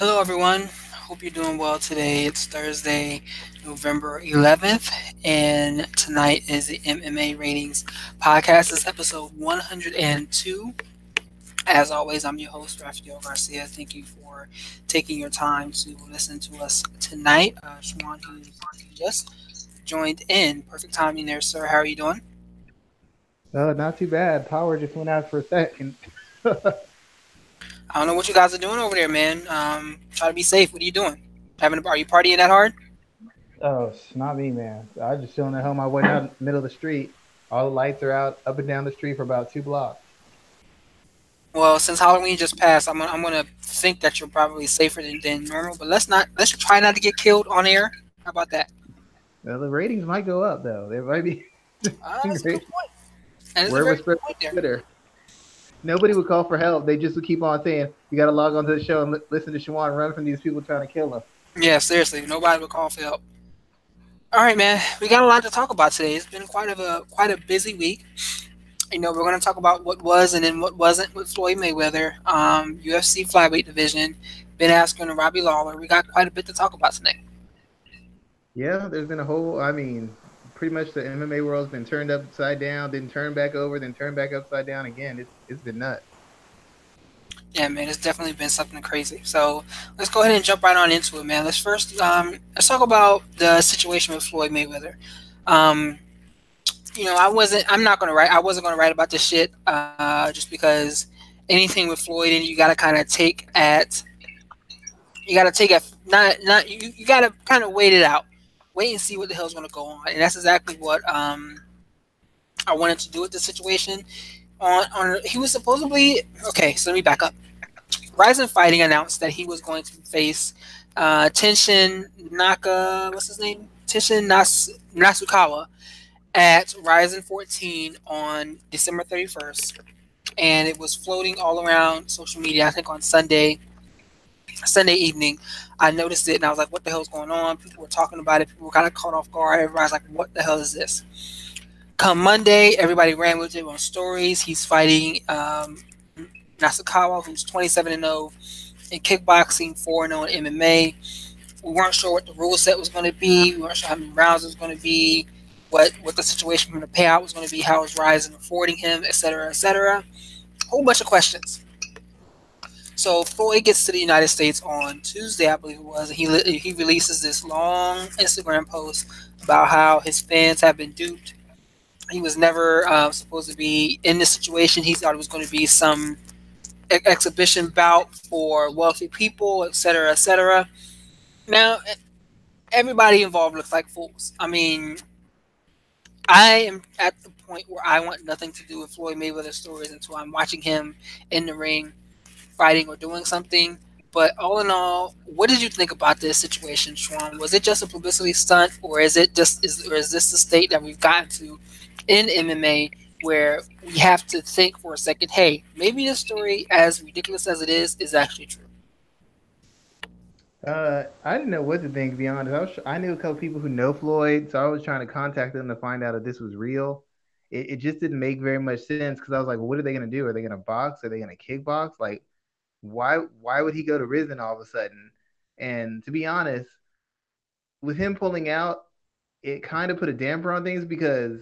Hello everyone, hope you're doing well today. It's Thursday, November 11th, and tonight is the MMA Ratings Podcast. It's episode 102. As always, I'm your host, Rafael Garcia. Thank you for taking your time to listen to us tonight. Siwon, who just joined in. Perfect timing there, sir. How are you doing? Not too bad. Power just went out for a second. I don't know what you guys are doing over there, man. Try to be safe. What are you doing? Are you partying that hard? Oh, it's not me, man. I was just chilling at home. I went out in the middle of the street. All the lights are out up and down the street for about 2 blocks. Well, since Halloween just passed, I'm gonna think that you're probably safer than normal. But let's try not to get killed on air. How about that? Well, the ratings might go up though. There might be. That's a good point. That is a very good point there. Nobody would call for help. They just would keep on saying, you got to log on to the show and listen to Siwon run from these people trying to kill him. Yeah, seriously. Nobody would call for help. All right, man. We got a lot to talk about today. It's been quite a busy week. You know, we're going to talk about what was and then what wasn't with Floyd Mayweather, UFC flyweight division, Ben Askren and Robbie Lawler. We got quite a bit to talk about today. Yeah, there's been a whole, pretty much the MMA world's been turned upside down, then turned back over, then turned back upside down again. It's been nuts. Yeah, man, it's definitely been something crazy. So let's go ahead and jump right on into it, man. Let's first let's talk about the situation with Floyd Mayweather. You know, I wasn't gonna write about this shit just because anything with Floyd, and you gotta kind of wait it out. Wait and see what the hell's going to go on, and that's exactly what I wanted to do with this situation. He was supposedly okay. So let me back up. Rizin Fighting announced that he was going to face Tenshin Nasukawa at Rizin 14 on December 31st, and it was floating all around social media. I think on Sunday evening, I noticed it and I was like, what the hell's going on? People were talking about it. People were kind of caught off guard. Everybody's like, what the hell is this? Come Monday, everybody ran with it on stories. He's fighting Nasukawa, who's 27-0 in kickboxing, 4-0 in MMA. We weren't sure what the rule set was going to be. We weren't sure how many rounds it was going to be, what the situation from the payout was going to be, how is Rizin affording him, et cetera, et cetera. A whole bunch of questions. So Floyd gets to the United States on Tuesday, I believe it was, and he releases this long Instagram post about how his fans have been duped. He was never supposed to be in this situation. He thought it was going to be some exhibition bout for wealthy people, et cetera, et cetera. Now, everybody involved looks like fools. I mean, I am at the point where I want nothing to do with Floyd Mayweather's stories until I'm watching him in the ring, fighting or doing something. But all in all, what did you think about this situation, Siwon? Was it just a publicity stunt, or is this the state that we've gotten to in MMA where we have to think for a second, hey, maybe this story, as ridiculous as it is actually true? I didn't know what to think, to be honest. I knew a couple people who know Floyd, so I was trying to contact them to find out if this was real. It just didn't make very much sense because I was like, well, what are they going to do? Are they going to box? Are they going to kickbox? Like, why would he go to Rizin all of a sudden? And to be honest, with him pulling out, it kind of put a damper on things because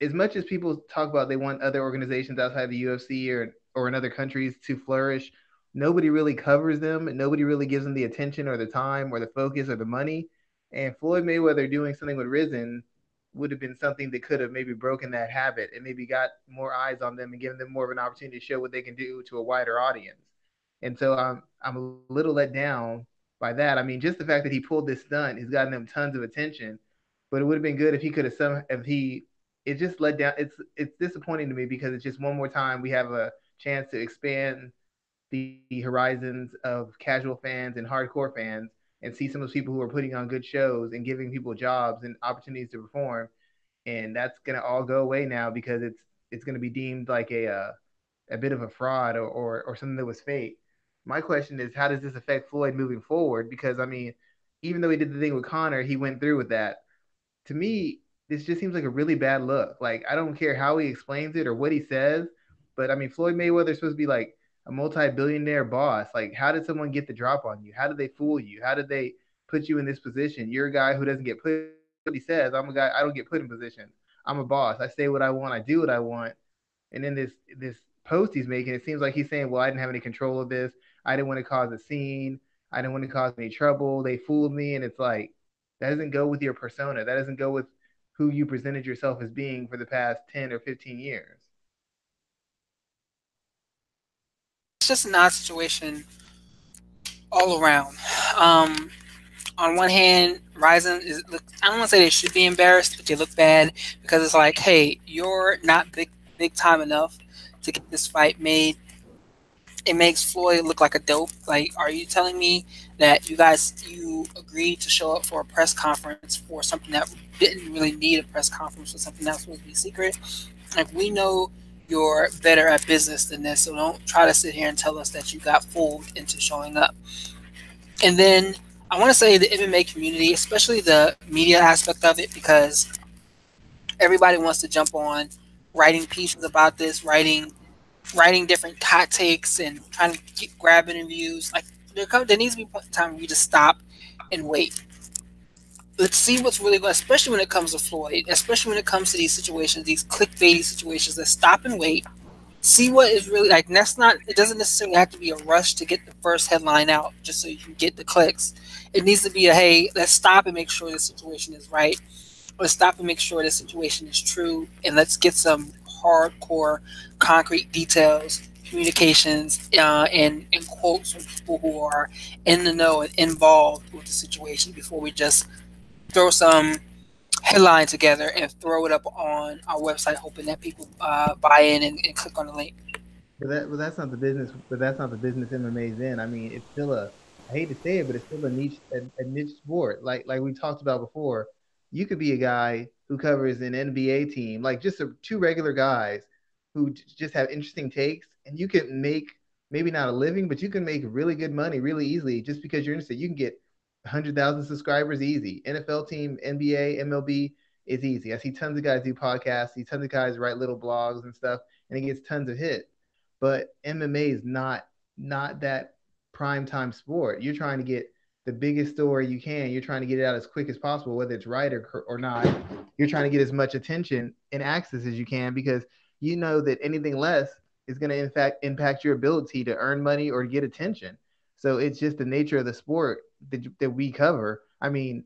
as much as people talk about they want other organizations outside the UFC or in other countries to flourish, nobody really covers them and nobody really gives them the attention or the time or the focus or the money. And Floyd Mayweather doing something with Rizin would have been something that could have maybe broken that habit and maybe got more eyes on them and given them more of an opportunity to show what they can do to a wider audience. And so I'm a little let down by that. I mean, just the fact that he pulled this stunt has gotten him tons of attention, but it would have been good if he could have it just let down. It's disappointing to me because it's just one more time we have a chance to expand the horizons of casual fans and hardcore fans and see some of those people who are putting on good shows and giving people jobs and opportunities to perform. And that's going to all go away now because it's going to be deemed like a bit of a fraud or something that was fake. My question is, how does this affect Floyd moving forward? Because, I mean, even though he did the thing with Conor, he went through with that. To me, this just seems like a really bad look. Like, I don't care how he explains it or what he says, but, I mean, Floyd Mayweather's supposed to be, like, a multi-billionaire boss. Like, how did someone get the drop on you? How did they fool you? How did they put you in this position? You're a guy who doesn't get put. He says, I'm a guy, I don't get put in positions. I'm a boss. I say what I want. I do what I want. And then this post he's making, it seems like he's saying, well, I didn't have any control of this. I didn't want to cause a scene. I didn't want to cause any trouble. They fooled me. And it's like, that doesn't go with your persona. That doesn't go with who you presented yourself as being for the past 10 or 15 years. It's just an odd situation all around. On one hand, Rizin is, I don't want to say they should be embarrassed, but they look bad because it's like, hey, you're not big time enough to get this fight made. It makes Floyd look like a dope. Like, are you telling me that you agreed to show up for a press conference for something that didn't really need a press conference, for something that's supposed to be secret? Like, we know you're better at business than this, so don't try to sit here and tell us that you got fooled into showing up. And then I want to say the MMA community, especially the media aspect of it, because everybody wants to jump on writing pieces about this, writing different hot takes and trying to grab interviews. Like, there needs to be a point in time where you just stop and wait. Let's see what's really going, especially when it comes to Floyd, especially when it comes to these situations, these clickbaity situations. Let's stop and wait. See what is really, like, that's not, it doesn't necessarily have to be a rush to get the first headline out just so you can get the clicks. It needs to be a, hey, let's stop and make sure the situation is right. Let's stop and make sure the situation is true, and let's get some hardcore, concrete details, communications, and quotes from people who are in the know and involved with the situation before we just throw some headline together and throw it up on our website, hoping that people buy in and click on the link. But that's not the business. But that's not the business MMA's in. I mean, it's still a, I hate to say it, but it's still a niche sport. Like we talked about before, you could be a guy who covers an NBA team, like just two regular guys who just have interesting takes, and you can make maybe not a living, but you can make really good money really easily just because you're interested. You can get 100,000 subscribers easy. NFL team, NBA, MLB is easy. I see tons of guys do podcasts, see tons of guys write little blogs and stuff, and it gets tons of hits. But MMA is not that primetime sport. You're trying to get the biggest story you can. You're trying to get it out as quick as possible, whether it's right or not. You're trying to get as much attention and access as you can, because you know that anything less is going to in fact impact your ability to earn money or get attention. So it's just the nature of the sport that we cover. I mean,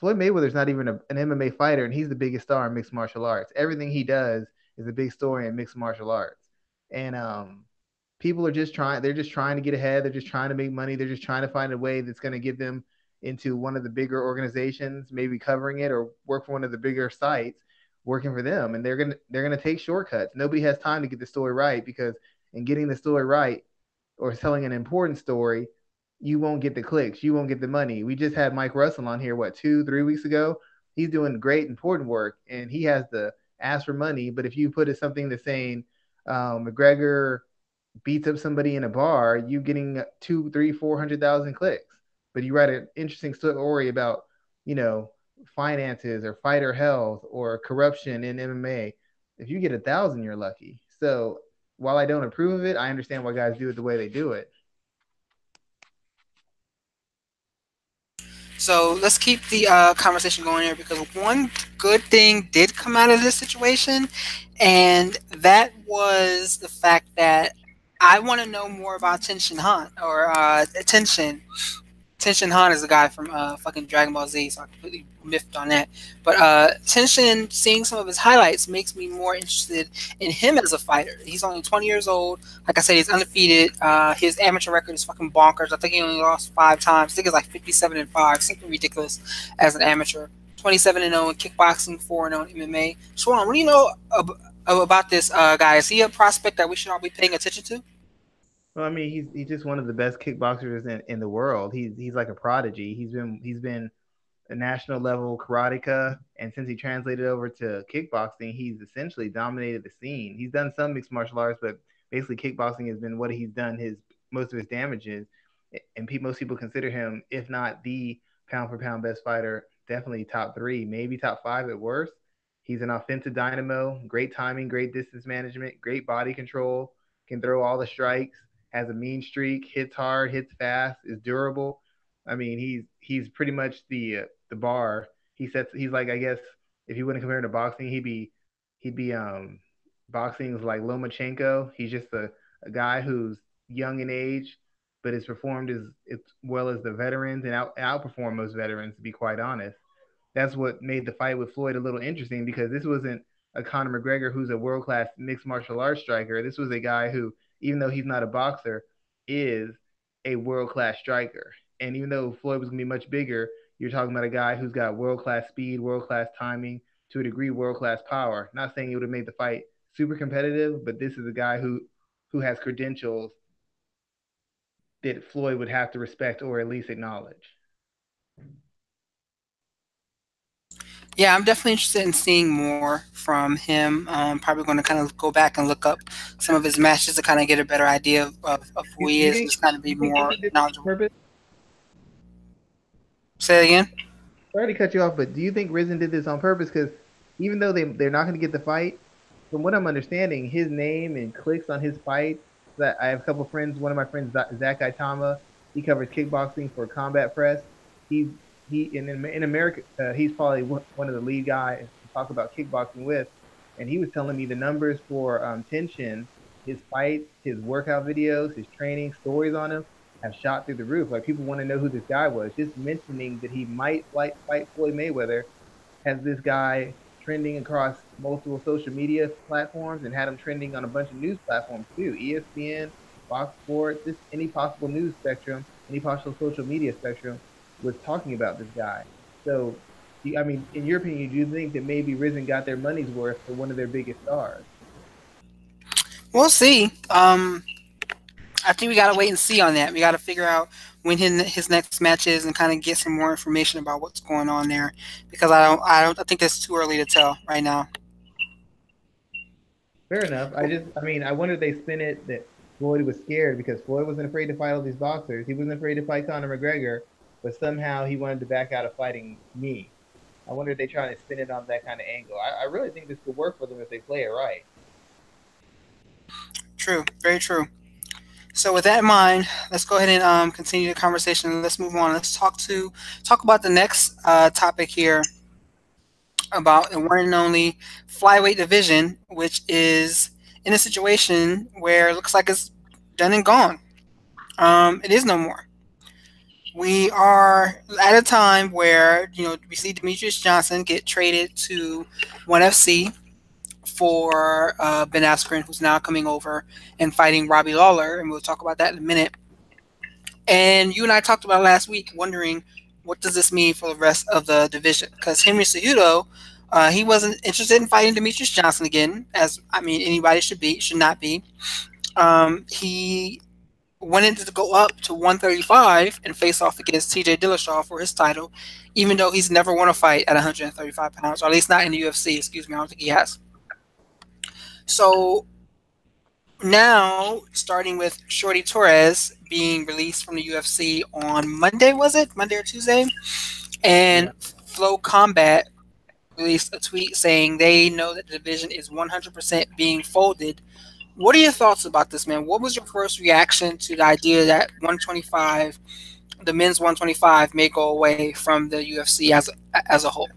Floyd Mayweather's not even an MMA fighter, and he's the biggest star in mixed martial arts. Everything he does is a big story in mixed martial arts. And people are just trying to get ahead. They're just trying to make money. They're just trying to find a way that's going to get them into one of the bigger organizations, maybe covering it, or work for one of the bigger sites working for them. And they're going to take shortcuts. Nobody has time to get the story right, because in getting the story right or telling an important story, you won't get the clicks. You won't get the money. We just had Mike Russell on here, what, 2-3 weeks ago? He's doing great, important work, and he has to ask for money. But if you put it something that's saying McGregor beats up somebody in a bar, you getting 200,000, 300,000, 400,000 clicks. But you write an interesting story about, you know, finances or fighter health or corruption in MMA, if you get 1,000, you're lucky. So while I don't approve of it, I understand why guys do it the way they do it. So let's keep the conversation going here, because one good thing did come out of this situation, and that was the fact that I want to know more about Tenshin. Tenshin Han is the guy from fucking Dragon Ball Z, so I completely miffed on that. But Tenshin, seeing some of his highlights, makes me more interested in him as a fighter. He's only 20 years old. Like I said, he's undefeated. His amateur record is fucking bonkers. I think he only lost 5 times. I think it's like 57-5, something ridiculous as an amateur. 27-0 in kickboxing, 4-0 in MMA. Siwon, what do you know about this guy? Is he a prospect that we should all be paying attention to? Well, I mean, he's just one of the best kickboxers in the world. He's like a prodigy. He's been a national level karateka, and since he translated over to kickboxing, he's essentially dominated the scene. He's done some mixed martial arts, but basically kickboxing has been what he's done most of his damages. And most people consider him, if not the pound for pound best fighter, definitely top 3, maybe top 5 at worst. He's an offensive dynamo, great timing, great distance management, great body control. can throw all the strikes, has a mean streak, hits hard, hits fast, is durable. I mean, he's pretty much the bar. He's like, I guess if you wouldn't compare him to boxing, he'd be boxing's like Lomachenko. He's just a guy who's young in age, but has performed as well as the veterans and outperformed most veterans, to be quite honest. That's what made the fight with Floyd a little interesting, because this wasn't a Conor McGregor who's a world-class mixed martial arts striker. This was a guy who, even though he's not a boxer, is a world-class striker. And even though Floyd was going to be much bigger, you're talking about a guy who's got world-class speed, world-class timing, to a degree, world-class power. Not saying it would have made the fight super competitive, but this is a guy who has credentials that Floyd would have to respect or at least acknowledge. Yeah, I'm definitely interested in seeing more from him. I'm probably going to kind of go back and look up some of his matches to kind of get a better idea of who he is. Just kind of be more knowledgeable. Say it again? Sorry to cut you off, but do you think Rizin did this on purpose? Because even though they're not going to get the fight, from what I'm understanding, his name and clicks on his fight, that I have a couple friends. One of my friends, Zach Aitama, he covers kickboxing for Combat Press. He in America, he's probably one of the lead guys to talk about kickboxing with. And he was telling me the numbers for Tenshin, his fights, his workout videos, his training, stories on him have shot through the roof. Like, people want to know who this guy was. Just mentioning that he might fight Floyd Mayweather has this guy trending across multiple social media platforms, and had him trending on a bunch of news platforms too. ESPN, Fox Sports, just any possible news spectrum, any possible social media spectrum was talking about this guy. So, I mean, in your opinion, do you think that maybe Rizin got their money's worth for one of their biggest stars? We'll see. I think we got to wait and see on that. We got to figure out when his next match is and kind of get some more information about what's going on there, because I think that's too early to tell right now. Fair enough. I wonder if they spin it that Floyd was scared, because Floyd wasn't afraid to fight all these boxers. He wasn't afraid to fight Conor McGregor, but somehow he wanted to back out of fighting me. I wonder if they try to spin it on that kind of angle. I really think this could work for them if they play it right. True. Very true. So with that in mind, let's go ahead and continue the conversation. Let's move on. Let's talk about the next topic here, about the one and only flyweight division, which is in a situation where it looks like it's done and gone. It is no more. We are at a time where, you know, we see Demetrious Johnson get traded to ONE FC for Ben Askren, who's now coming over and fighting Robbie Lawler, and we'll talk about that in a minute. And you and I talked about last week, wondering what does this mean for the rest of the division, because Henry Cejudo, he wasn't interested in fighting Demetrious Johnson again, as I mean anybody should not be. He wanted to go up to 135 and face off against TJ Dillashaw for his title, even though he's never won a fight at 135 pounds, or at least not in the UFC. Excuse me, I don't think he has. So now, starting with Shorty Torres being released from the UFC on Monday, was it? Monday or Tuesday? And Flow Combat released a tweet saying they know that the division is 100% being folded. What are your thoughts about this, man? What was your first reaction to the idea that 125, the men's 125, may go away from the UFC as a whole?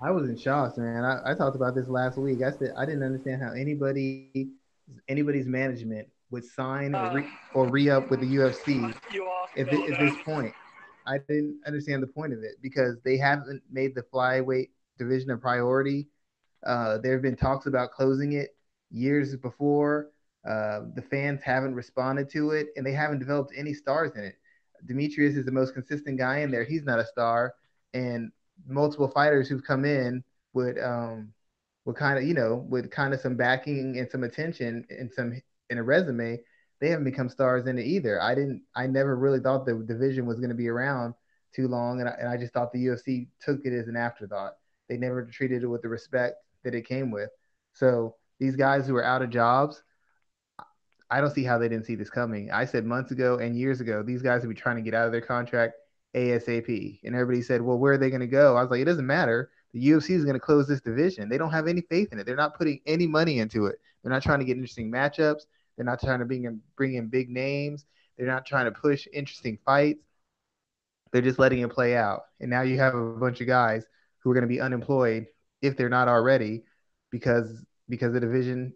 I was in shock, man. I talked about this last week. I said I didn't understand how anybody's management would sign or re-up with the UFC at this point. I didn't understand the point of it, because they haven't made the flyweight division a priority. There have been talks about closing it years before. The fans haven't responded to it, and they haven't developed any stars in it. Demetrious is the most consistent guy in there. He's not a star, and multiple fighters who've come in with kind of some backing and some attention and a resume, they haven't become stars in it either. I never really thought the division was going to be around too long, and I just thought the UFC took it as an afterthought. They never treated it with the respect that it came with. So these guys who are out of jobs, I don't see how they didn't see this coming. I said months ago and years ago, these guys would be trying to get out of their contract ASAP. And everybody said, well, where are they going to go? I was like, it doesn't matter. The UFC is going to close this division. They don't have any faith in it. They're not putting any money into it. They're not trying to get interesting matchups. They're not trying to bring in big names. They're not trying to push interesting fights. They're just letting it play out. And now you have a bunch of guys who are going to be unemployed if they're not already because the division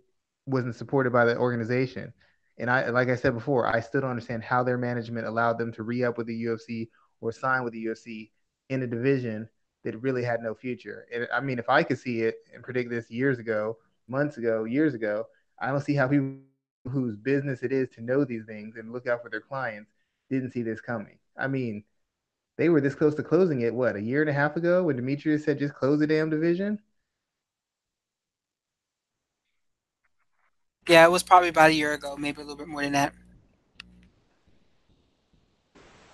wasn't supported by the organization. And I, like I said before, I still don't understand how their management allowed them to re-up with the UFC or sign with the UFC in a division that really had no future. And I mean, if I could see it and predict this years ago, months ago, years ago, I don't see how people whose business it is to know these things and look out for their clients didn't see this coming. I mean, they were this close to closing it, what, a year and a half ago when Demetrious said just close the damn division? Yeah, it was probably about a year ago, maybe a little bit more than that.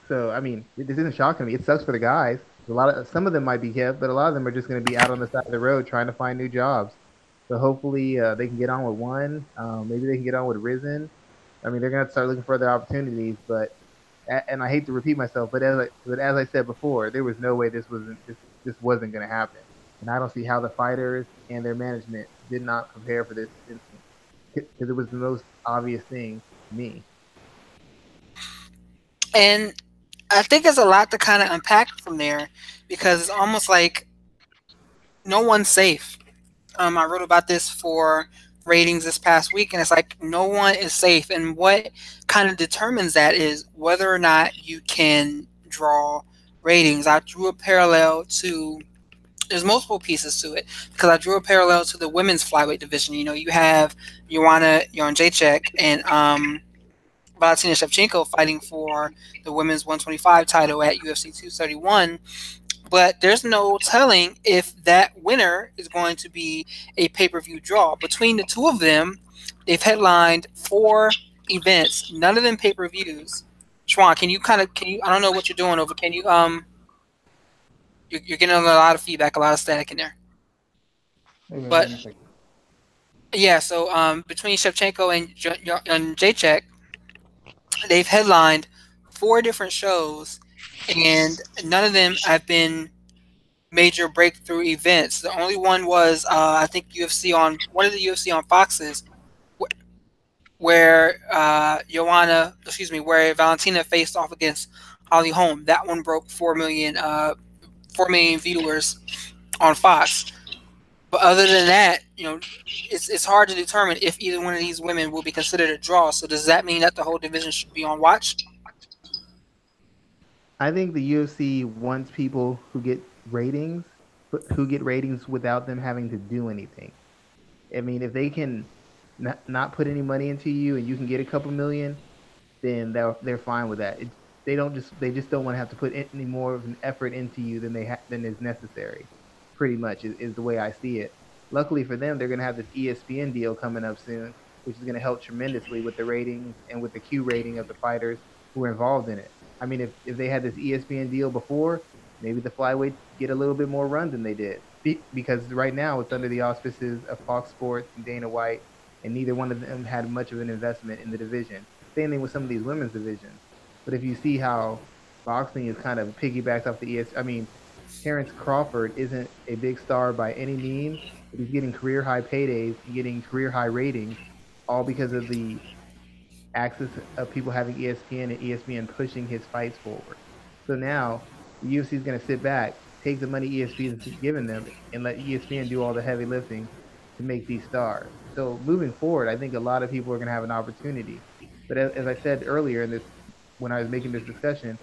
So, I mean, this isn't shocking to me. It sucks for the guys. Some of them might be kept, but a lot of them are just going to be out on the side of the road trying to find new jobs. So hopefully they can get on with one. Maybe they can get on with Rizin. I mean, they're going to have to start looking for other opportunities. But, and I hate to repeat myself, but as I said before, there was no way this wasn't going to happen. And I don't see how the fighters and their management did not prepare for this instance, because it was the most obvious thing to me. And I think there's a lot to kind of unpack from there, because it's almost like no one's safe. I wrote about this for ratings this past week, and it's like no one is safe. And what kind of determines that is whether or not you can draw ratings. I drew a parallel to – there's multiple pieces to it, because I drew a parallel to the women's flyweight division. You know, you have Joanna Jędrzejczyk and Valentina Shevchenko fighting for the women's 125 title at UFC 231. But there's no telling if that winner is going to be a pay-per-view draw. Between the two of them, they've headlined 4 events, none of them pay-per-views. Siwon, can you? I don't know what you're doing over. Can you? You're getting a lot of feedback, a lot of static in there. But yeah, so between Shevchenko and Jędrzejczyk, they've headlined 4 different shows. And none of them have been major breakthrough events. The only one was, I think, one of the UFC on Foxes, where where Valentina faced off against Holly Holm. That one broke 4 million viewers on Fox. But other than that, you know, it's hard to determine if either one of these women will be considered a draw. So does that mean that the whole division should be on watch? I think the UFC wants people who get ratings without them having to do anything. I mean, if they can not put any money into you and you can get a couple million, then they're fine with that. They just don't want to have to put any more of an effort into you than is necessary. Pretty much is the way I see it. Luckily for them, they're going to have this ESPN deal coming up soon, which is going to help tremendously with the ratings and with the Q rating of the fighters who are involved in it. I mean, if they had this ESPN deal before, maybe the flyweights get a little bit more run than they did. Because right now it's under the auspices of Fox Sports and Dana White, and neither one of them had much of an investment in the division. Same thing with some of these women's divisions. But if you see how boxing is kind of piggybacked off the ESPN, I mean, Terrence Crawford isn't a big star by any means, but he's getting career-high paydays and getting career-high ratings, all because of the access of people having ESPN and ESPN pushing his fights forward. So now the UFC is going to sit back, take the money ESPN is giving them, and let ESPN do all the heavy lifting to make these stars. So moving forward, I think a lot of people are going to have an opportunity. But as I said earlier in this, when I was making this discussion,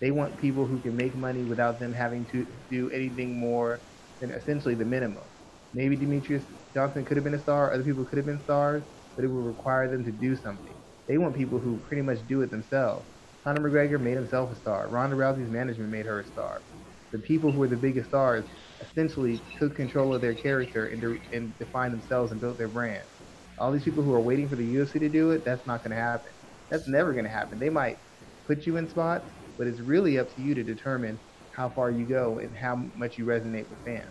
they want people who can make money without them having to do anything more than essentially the minimum. Maybe Demetrious Johnson could have been a star, other people could have been stars, but it would require them to do something. They want people who pretty much do it themselves. Conor McGregor made himself a star. Ronda Rousey's management made her a star. The people who were the biggest stars essentially took control of their character and defined themselves and built their brand. All these people who are waiting for the UFC to do it, that's not going to happen. That's never going to happen. They might put you in spots, but it's really up to you to determine how far you go and how much you resonate with fans.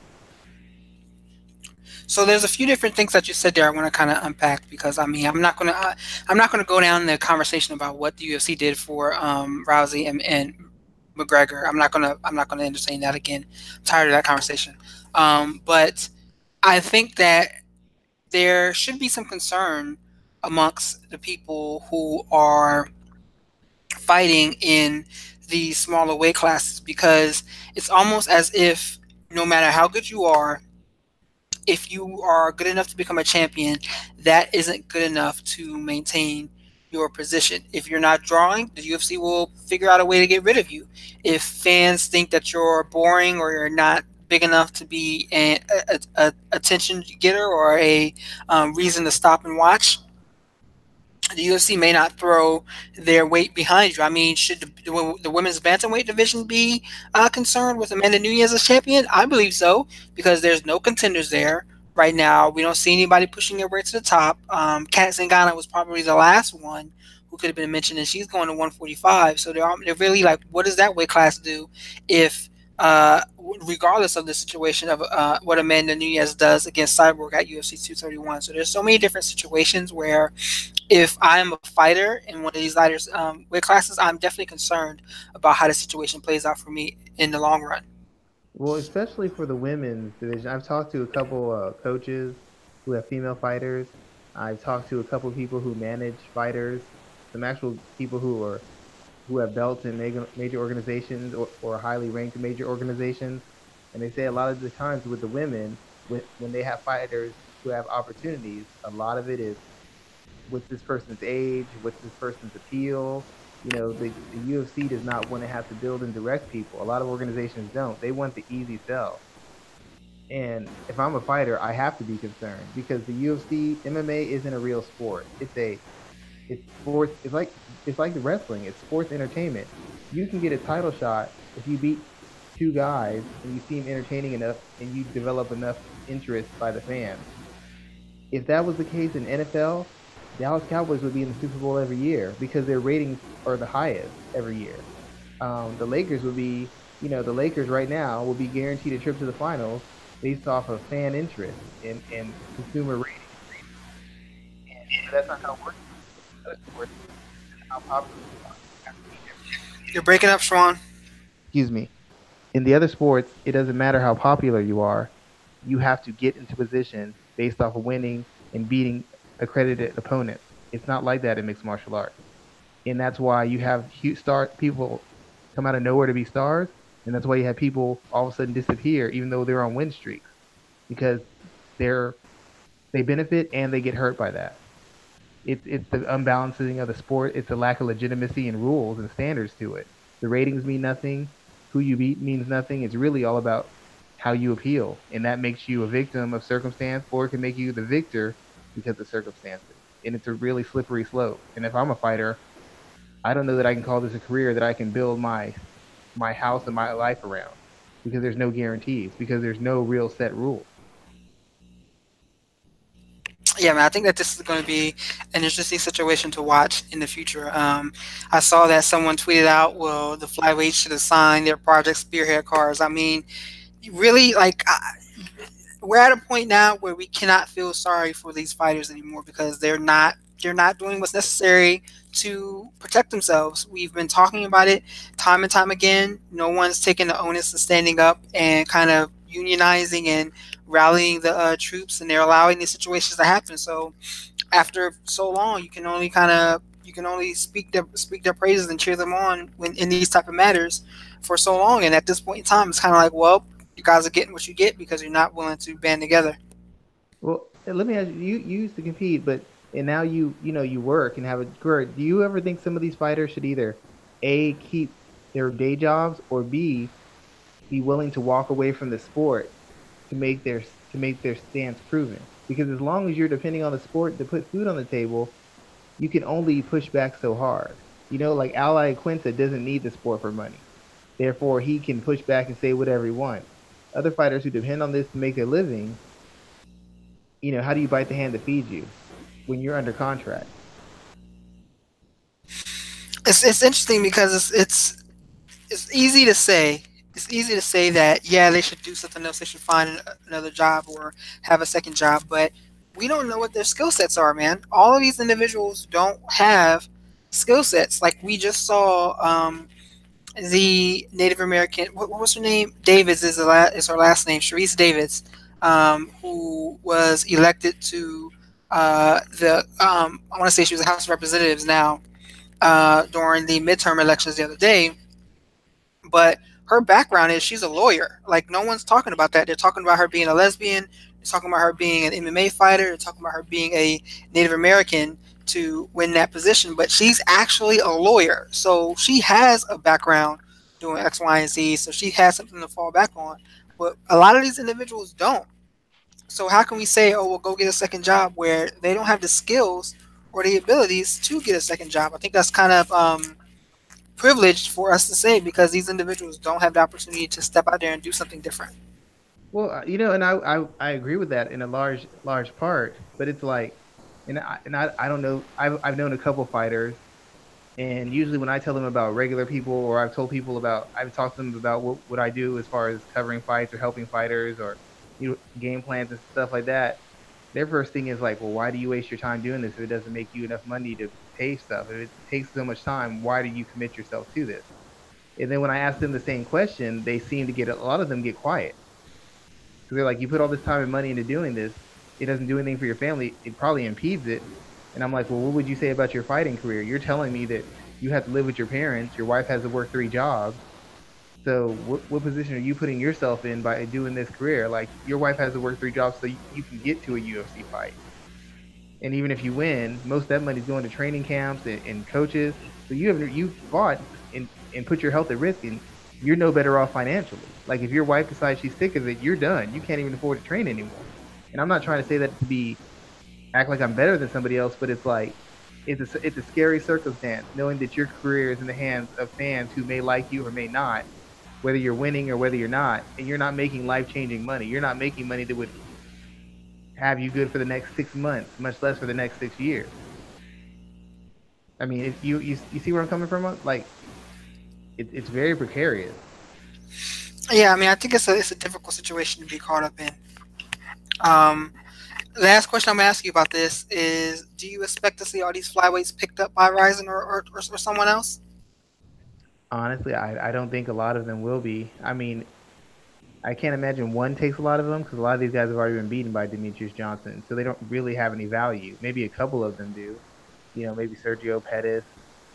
So there's a few different things that you said there I want to kind of unpack, because I mean I'm not gonna go down the conversation about what the UFC did for Rousey and McGregor. I'm not gonna entertain that again. I'm tired of that conversation. But I think that there should be some concern amongst the people who are fighting in the smaller weight classes, because it's almost as if no matter how good you are, if you are good enough to become a champion, that isn't good enough to maintain your position. If you're not drawing, the UFC will figure out a way to get rid of you. If fans think that you're boring or you're not big enough to be an attention getter or a reason to stop and watch, the UFC may not throw their weight behind you. I mean, should the women's bantamweight division be concerned with Amanda Nunes as champion? I believe so, because there's no contenders there right now. We don't see anybody pushing their way to the top. Kat Zingano was probably the last one who could have been mentioned, and she's going to 145. So they're really like, what does that weight class do if, regardless of the situation of what Amanda Nunes does against Cyborg at UFC 231. So there's so many different situations where if I'm a fighter in one of these lighter weight classes, I'm definitely concerned about how the situation plays out for me in the long run. Well, especially for the women's division. I've talked to a couple coaches who have female fighters. I've talked to a couple people who manage fighters, some actual people who have belts in major organizations or highly ranked major organizations. And they say a lot of the times with the women, when they have fighters who have opportunities, a lot of it is, what's this person's age? What's this person's appeal? You know, the UFC does not want to have to build and direct people. A lot of organizations don't. They want the easy sell. And if I'm a fighter, I have to be concerned, because the UFC, MMA isn't a real sport. It's like the wrestling. It's sports entertainment. You can get a title shot if you beat two guys and you seem entertaining enough and you develop enough interest by the fans. If that was the case in NFL, Dallas Cowboys would be in the Super Bowl every year because their ratings are the highest every year. The Lakers would be, you know, the Lakers right now will be guaranteed a trip to the finals based off of fan interest and consumer ratings. And that's not how it works. You're breaking up, Sean. Excuse me. In the other sports, it doesn't matter how popular you are. You have to get into position based off of winning and beating accredited opponents. It's not like that in mixed martial arts. And that's why you have huge star people come out of nowhere to be stars. And that's why you have people all of a sudden disappear, even though they're on win streaks, because they benefit and they get hurt by that. It's the unbalancing of the sport. It's the lack of legitimacy and rules and standards to it. The ratings mean nothing. Who you beat means nothing. It's really all about how you appeal. And that makes you a victim of circumstance, or it can make you the victor because of circumstances. And it's a really slippery slope. And if I'm a fighter, I don't know that I can call this a career that I can build my house and my life around, because there's no guarantees, because there's no real set rule. Yeah, man, I think that this is going to be an interesting situation to watch in the future. I saw that someone tweeted out, well, the flyweights should assign their Project Spearhead cards. I mean, really, like, we're at a point now where we cannot feel sorry for these fighters anymore, because they're not doing what's necessary to protect themselves. We've been talking about it time and time again. No one's taking the onus of standing up and kind of unionizing and rallying the troops, and they're allowing these situations to happen. So after so long, you can only speak their praises and cheer them on when in these type of matters for so long. And at this point in time, it's kind of like, well, you guys are getting what you get because you're not willing to band together. Well, let me ask you, you used to compete, but and now you know you work and have a career. Do you ever think some of these fighters should either A, keep their day jobs, or B, be willing to walk away from the sport to make their stance proven? Because as long as you're depending on the sport to put food on the table, you can only push back so hard. You know, like Ally Quinta doesn't need the sport for money. Therefore, he can push back and say whatever he wants. Other fighters who depend on this to make their living, you know, how do you bite the hand that feeds you when you're under contract? It's interesting because it's easy to say. It's easy to say that, yeah, they should do something else. They should find another job or have a second job. But we don't know what their skill sets are, man. All of these individuals don't have skill sets. Like we just saw the Native American, what was her name? Davids is her last name, Sharice Davids, who was elected to I want to say she was the House of Representatives now, during the midterm elections the other day. But her background is she's a lawyer. Like, no one's talking about that. They're talking about her being a lesbian. They're talking about her being an MMA fighter. They're talking about her being a Native American to win that position. But she's actually a lawyer. So she has a background doing X, Y, and Z. So she has something to fall back on. But a lot of these individuals don't. So how can we say, oh, well, go get a second job, where they don't have the skills or the abilities to get a second job? I think that's kind of privileged for us to say, because these individuals don't have the opportunity to step out there and do something different. Well, you know, and I agree with that in a large part. But it's like, and I don't know, I've known a couple fighters, and usually when I tell them about regular people, or I've talked to them about what I do as far as covering fights or helping fighters, or game plans and stuff like that, their first thing is like, well, why do you waste your time doing this if it doesn't make you enough money to pay stuff? If it takes so much time, why do you commit yourself to this? And then when I ask them the same question, they seem to get, a lot of them get quiet. Because they're like, you put all this time and money into doing this, it doesn't do anything for your family, it probably impedes it. And I'm like, well, what would you say about your fighting career? You're telling me that you have to live with your parents, your wife has to work 3 jobs. So what position are you putting yourself in by doing this career? Like, your wife has to work 3 jobs so you can get to a UFC fight. And even if you win, most of that money is going to training camps and coaches. So you fought and put your health at risk, and you're no better off financially. Like, if your wife decides she's sick of it, you're done. You can't even afford to train anymore. And I'm not trying to say that to be, act like I'm better than somebody else, but it's like, it's a scary circumstance knowing that your career is in the hands of fans who may like you or may not, whether you're winning or whether you're not, and you're not making life-changing money. You're not making money that would have you good for the next 6 months, much less for the next 6 years. I mean, if you see where I'm coming from? Like, it's very precarious. Yeah, I mean, I think it's a difficult situation to be caught up in. Last question I'm going to ask you about this is, do you expect to see all these flyweights picked up by Rizin or someone else? Honestly, I don't think a lot of them will be. I mean, I can't imagine one takes a lot of them, because a lot of these guys have already been beaten by Demetrious Johnson, so they don't really have any value. Maybe a couple of them do. You know, maybe Sergio Pettis,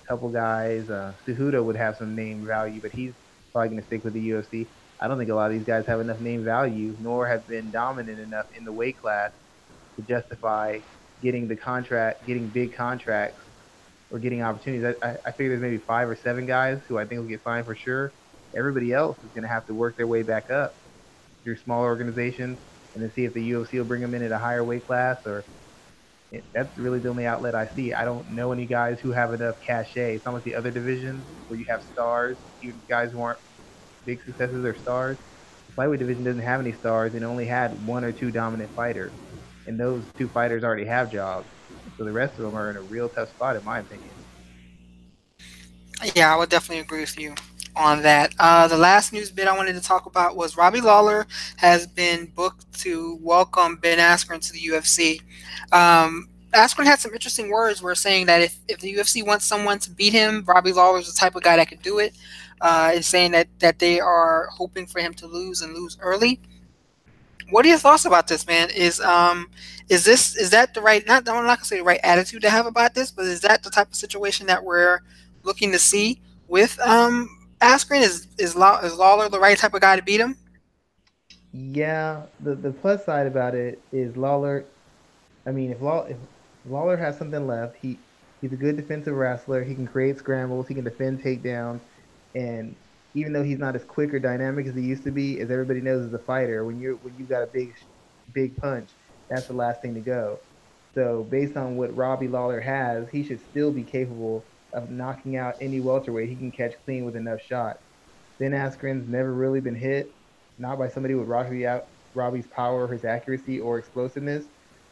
a couple guys. Cejudo would have some name value, but he's probably going to stick with the UFC. I don't think a lot of these guys have enough name value, nor have been dominant enough in the weight class to justify getting the contract, getting big contracts, or getting opportunities. I figure there's maybe 5 or 7 guys who I think will get signed for sure. Everybody else is going to have to work their way back up through smaller organizations, and then see if the UFC will bring them in at a higher weight class. That's really the only outlet I see. I don't know any guys who have enough cachet. It's not like the other divisions where you have stars, even guys who aren't big successes or stars. The flyweight division doesn't have any stars and only had 1 or 2 dominant fighters, and those 2 fighters already have jobs. So the rest of them are in a real tough spot, in my opinion. Yeah, I would definitely agree with you on that. The last news bit I wanted to talk about was Robbie Lawler has been booked to welcome Ben Askren to the UFC. Askren had some interesting words where saying that if the UFC wants someone to beat him, Robbie Lawler is the type of guy that could do it. It's saying that they are hoping for him to lose, and lose early. What are your thoughts about this, man? Is that the right, I'm not gonna say the right attitude to have about this, but is that the type of situation that we're looking to see with Askren? Is Lawler the right type of guy to beat him? Yeah, the plus side about it is Lawler. I mean, if Lawler has something left, he's a good defensive wrestler. He can create scrambles. He can defend takedowns, and even though he's not as quick or dynamic as he used to be, as everybody knows, as a fighter, when you've got a big punch, that's the last thing to go. So based on what Robbie Lawler has, he should still be capable of knocking out any welterweight he can catch clean with enough shots. Ben Askren's never really been hit, not by somebody with Robbie's power, his accuracy, or explosiveness.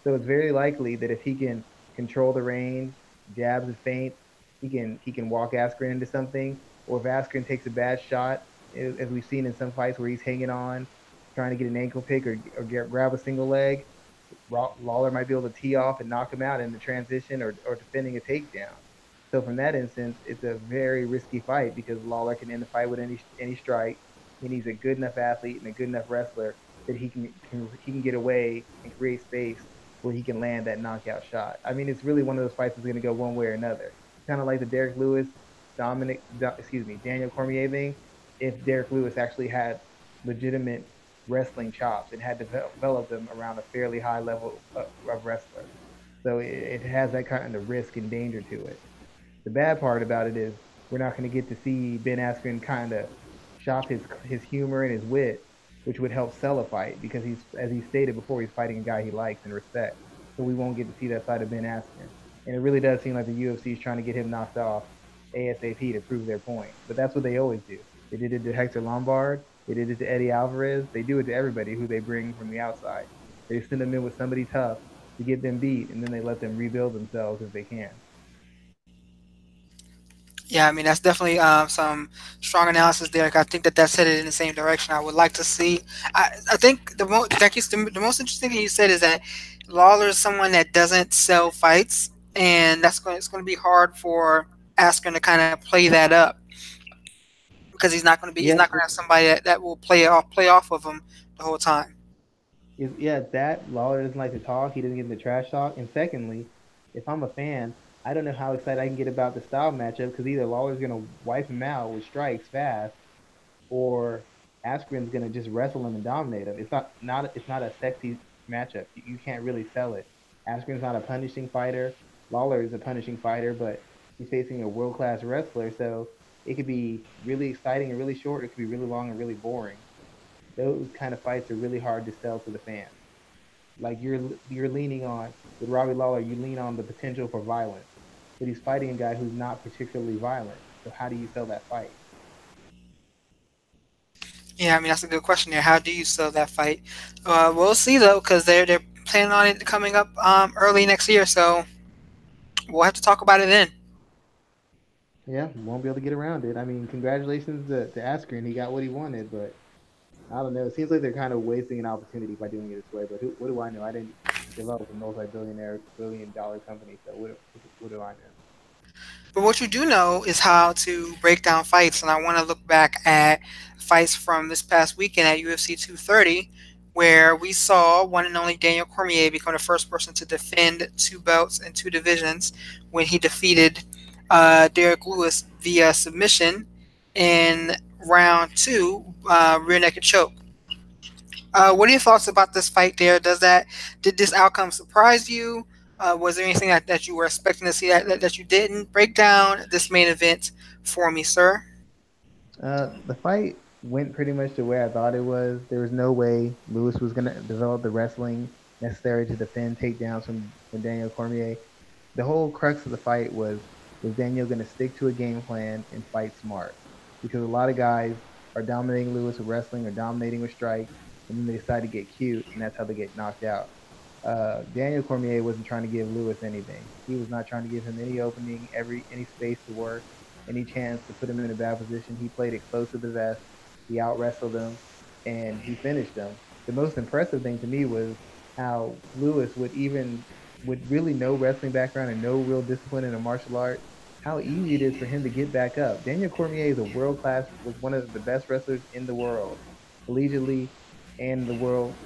So it's very likely that if he can control the range, jabs and feints, he can walk Askren into something. Or if Askren takes a bad shot, as we've seen in some fights where he's hanging on, trying to get an ankle pick or grab a single leg, Lawler might be able to tee off and knock him out in the transition or defending a takedown. So from that instance, it's a very risky fight, because Lawler can end the fight with any strike, and he's a good enough athlete and a good enough wrestler that he can get away and create space where he can land that knockout shot. I mean, it's really one of those fights that's going to go one way or another. Kind of like the Derrick Lewis, Daniel Cormier thing. If Derrick Lewis actually had legitimate wrestling chops and had developed them around a fairly high level of wrestler. So it has that kind of risk and danger to it. The bad part about it is we're not going to get to see Ben Askren kind of shop his humor and his wit, which would help sell a fight because he's, as he stated before, he's fighting a guy he likes and respects. So we won't get to see that side of Ben Askren. And it really does seem like the UFC is trying to get him knocked off ASAP to prove their point. But that's what they always do. They did it to Hector Lombard. They did it to Eddie Alvarez. They do it to everybody who they bring from the outside. They send them in with somebody tough to get them beat, and then they let them rebuild themselves if they can. Yeah, I mean, that's definitely some strong analysis, Derek. I think that's headed in the same direction. I would like to see. I think the most interesting thing you said is that Lawler is someone that doesn't sell fights, and it's going to be hard for Askren to kind of play that up. Because he's not going to have somebody that will play off of him the whole time. Yeah, that Lawler doesn't like to talk. He doesn't get the trash talk. And secondly, if I'm a fan, I don't know how excited I can get about the style matchup because either Lawler's going to wipe him out with strikes fast, or Askren's going to just wrestle him and dominate him. It's not a sexy matchup. You can't really sell it. Askren's not a punishing fighter. Lawler is a punishing fighter, but he's facing a world-class wrestler, so. It could be really exciting and really short. It could be really long and really boring. Those kind of fights are really hard to sell to the fans. Like you're leaning on, with Robbie Lawler, you lean on the potential for violence. But he's fighting a guy who's not particularly violent. So how do you sell that fight? Yeah, I mean, that's a good question there. How do you sell that fight? We'll see, though, because they're planning on it coming up early next year. So we'll have to talk about it then. Yeah, won't be able to get around it. I mean, congratulations to Askren. He got what he wanted, but I don't know. It seems like they're kind of wasting an opportunity by doing it this way, but what do I know? I didn't develop a multi-billion dollar company, so what do I know? But what you do know is how to break down fights, and I want to look back at fights from this past weekend at UFC 230, where we saw one and only Daniel Cormier become the first person to defend two belts and two divisions when he defeated Derrick Lewis via submission in round 2, rear naked choke. What are your thoughts about this fight there? Did this outcome surprise you? Was there anything that you were expecting to see that you didn't? Break down this main event for me, sir. The fight went pretty much the way I thought it was. There was no way Lewis was going to develop the wrestling necessary to defend takedowns from Daniel Cormier. The whole crux of the fight was Daniel going to stick to a game plan and fight smart? Because a lot of guys are dominating Lewis with wrestling or dominating with strikes, and then they decide to get cute, and that's how they get knocked out. Daniel Cormier wasn't trying to give Lewis anything. He was not trying to give him any opening, any space to work, any chance to put him in a bad position. He played it close to the vest. He out-wrestled him, and he finished him. The most impressive thing to me was how Lewis with really no wrestling background and no real discipline in a martial art, how easy it is for him to get back up. Daniel Cormier is a world-class, was one of the best wrestlers in the world, collegiately and the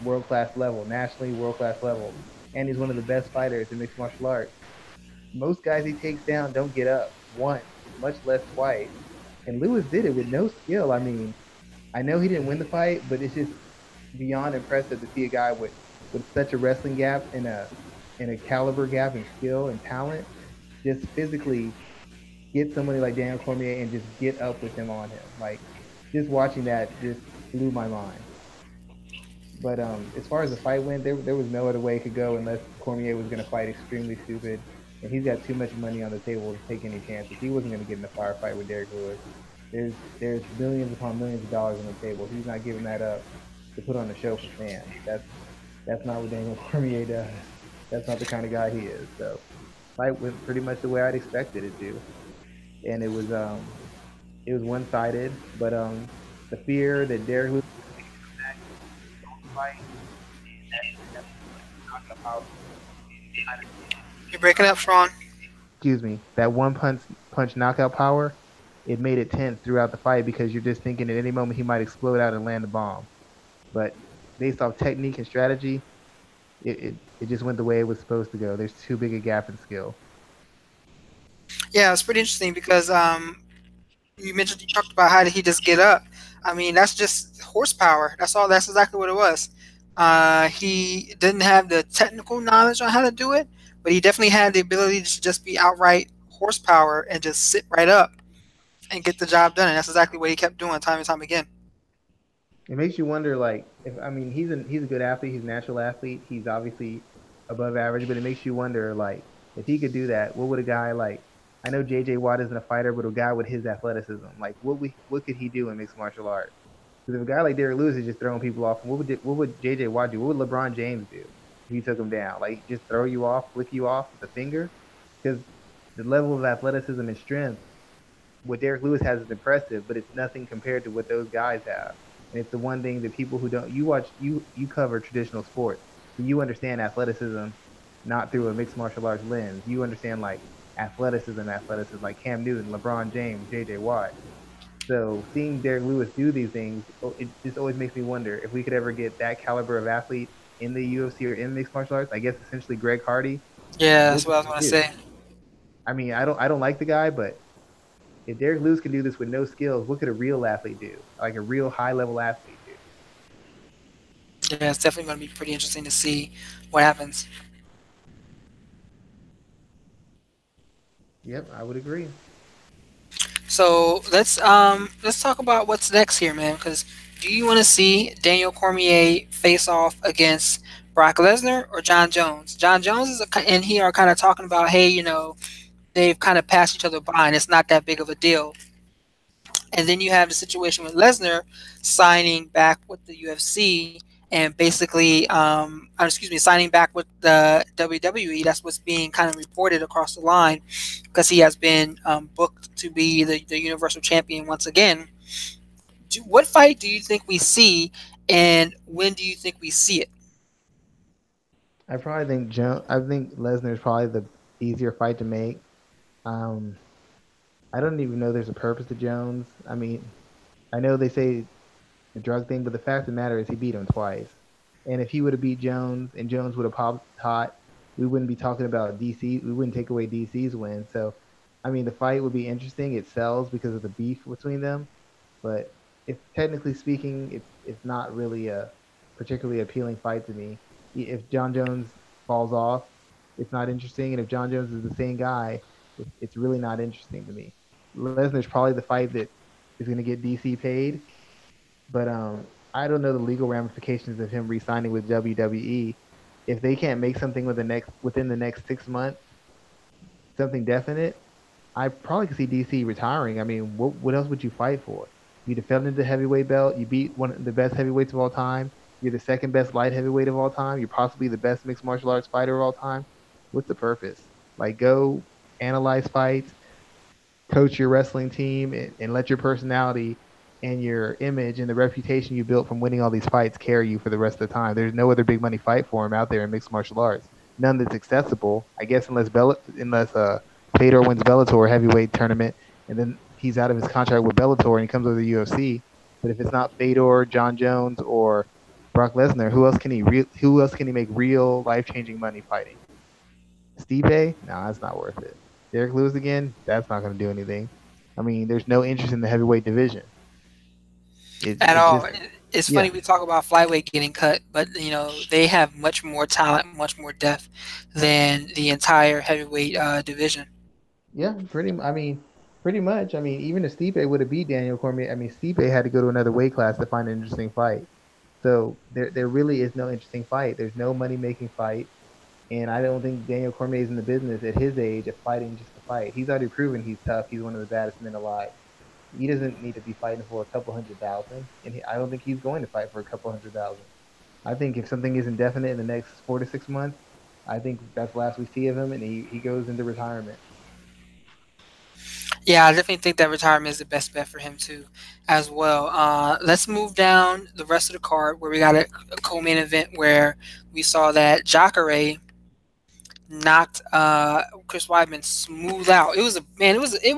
world-class level, nationally world-class level. And he's one of the best fighters in mixed martial arts. Most guys he takes down don't get up once, much less twice. And Lewis did it with no skill. I mean, I know he didn't win the fight, but it's just beyond impressive to see a guy with such a wrestling gap and a caliber gap in skill and talent, just physically get somebody like Daniel Cormier and just get up with him on him. Like, just watching that just blew my mind. But as far as the fight went, there was no other way it could go unless Cormier was going to fight extremely stupid, and he's got too much money on the table to take any chances. He wasn't going to get in a firefight with Derrick Lewis. There's millions upon millions of dollars on the table. He's not giving that up to put on a show for fans. That's not what Daniel Cormier does. That's not the kind of guy he is. So fight went pretty much the way I'd expected it to. And it was one-sided, but the fear that Derrick Lewis was going to come back to the fight, that's not going to power. You're breaking up, Sean. Excuse me. That one punch knockout power, it made it tense throughout the fight because you're just thinking at any moment he might explode out and land a bomb. But based off technique and strategy, it just went the way it was supposed to go. There's too big a gap in skill. Yeah, it's pretty interesting because you talked about how did he just get up. I mean, that's just horsepower. That's all. That's exactly what it was. He didn't have the technical knowledge on how to do it, but he definitely had the ability to just be outright horsepower and just sit right up and get the job done. And that's exactly what he kept doing time and time again. It makes you wonder, like, he's a good athlete. He's a natural athlete. He's obviously above average, but it makes you wonder, like, if he could do that, what would a guy like? I know J.J. Watt isn't a fighter, but a guy with his athleticism, like, what could he do in mixed martial arts? Because if a guy like Derrick Lewis is just throwing people off, what would J.J. Watt do? What would LeBron James do if he took him down? Like, just throw you off, flick you off with a finger? Because the level of athleticism and strength, what Derrick Lewis has is impressive, but it's nothing compared to what those guys have. And it's the one thing that people who don't – you cover traditional sports. So you understand athleticism not through a mixed martial arts lens. You understand, like, athleticism, like Cam Newton, LeBron James, J.J. Watt. So seeing Derrick Lewis do these things, it just always makes me wonder if we could ever get that caliber of athlete in the UFC or in mixed martial arts. I guess essentially Greg Hardy. Yeah, that's what I was going to say. I mean, I don't like the guy, but if Derrick Lewis can do this with no skills, what could a real athlete do? Like a real high-level athlete do? Yeah, it's definitely going to be pretty interesting to see what happens. Yep, I would agree. So let's talk about what's next here, man. Because do you want to see Daniel Cormier face off against Brock Lesnar or John Jones? John Jones and he are kind of talking about, hey, you know, they've kind of passed each other by, and it's not that big of a deal. And then you have the situation with Lesnar signing back with the UFC and basically, signing back with the WWE. That's what's being kind of reported across the line because he has been booked to be the Universal Champion once again. What fight do you think we see, and when do you think we see it? I think Lesnar is probably the easier fight to make. I don't even know there's a purpose to Jones. I mean, I know they say the drug thing, but the fact of the matter is he beat him twice. And if he would have beat Jones and Jones would have popped hot, we wouldn't be talking about DC. We wouldn't take away DC's win. So, I mean, the fight would be interesting. It sells because of the beef between them. But if technically speaking, it's not really a particularly appealing fight to me. If John Jones falls off, it's not interesting. And if John Jones is the same guy, it's really not interesting to me. Lesnar's probably the fight that is going to get DC paid. But I don't know the legal ramifications of him re-signing with WWE. If they can't make something within the next 6 months, something definite, I probably could see DC retiring. I mean, what else would you fight for? You defended the heavyweight belt. You beat one of the best heavyweights of all time. You're the second best light heavyweight of all time. You're possibly the best mixed martial arts fighter of all time. What's the purpose? Like, go analyze fights, coach your wrestling team, and let your personality and your image and the reputation you built from winning all these fights carry you for the rest of the time. There's no other big money fight for him out there in mixed martial arts. None that's accessible, I guess, unless Fedor wins Bellator heavyweight tournament, and then he's out of his contract with Bellator and he comes over to the UFC. But if it's not Fedor, John Jones, or Brock Lesnar, who else can he make real life-changing money fighting? Stipe? No, that's not worth it. Derrick Lewis again? That's not going to do anything. I mean, there's no interest in the heavyweight division. It's funny we talk about flyweight getting cut, but you know they have much more talent, much more depth than the entire heavyweight division. Yeah, pretty much. I mean, even if Stipe would have beat Daniel Cormier, I mean, Stipe had to go to another weight class to find an interesting fight. So there really is no interesting fight. There's no money making fight, and I don't think Daniel Cormier is in the business at his age of fighting just to fight. He's already proven he's tough. He's one of the baddest men alive. He doesn't need to be fighting for $200,000, and I don't think he's going to fight for $200,000. I think if something isn't definite in the next 4 to 6 months, I think that's the last we see of him, and he goes into retirement. Yeah, I definitely think that retirement is the best bet for him too, as well. Let's move down the rest of the card where we got a co-main event where we saw that Jacaré knocked Chris Weidman smooth out. It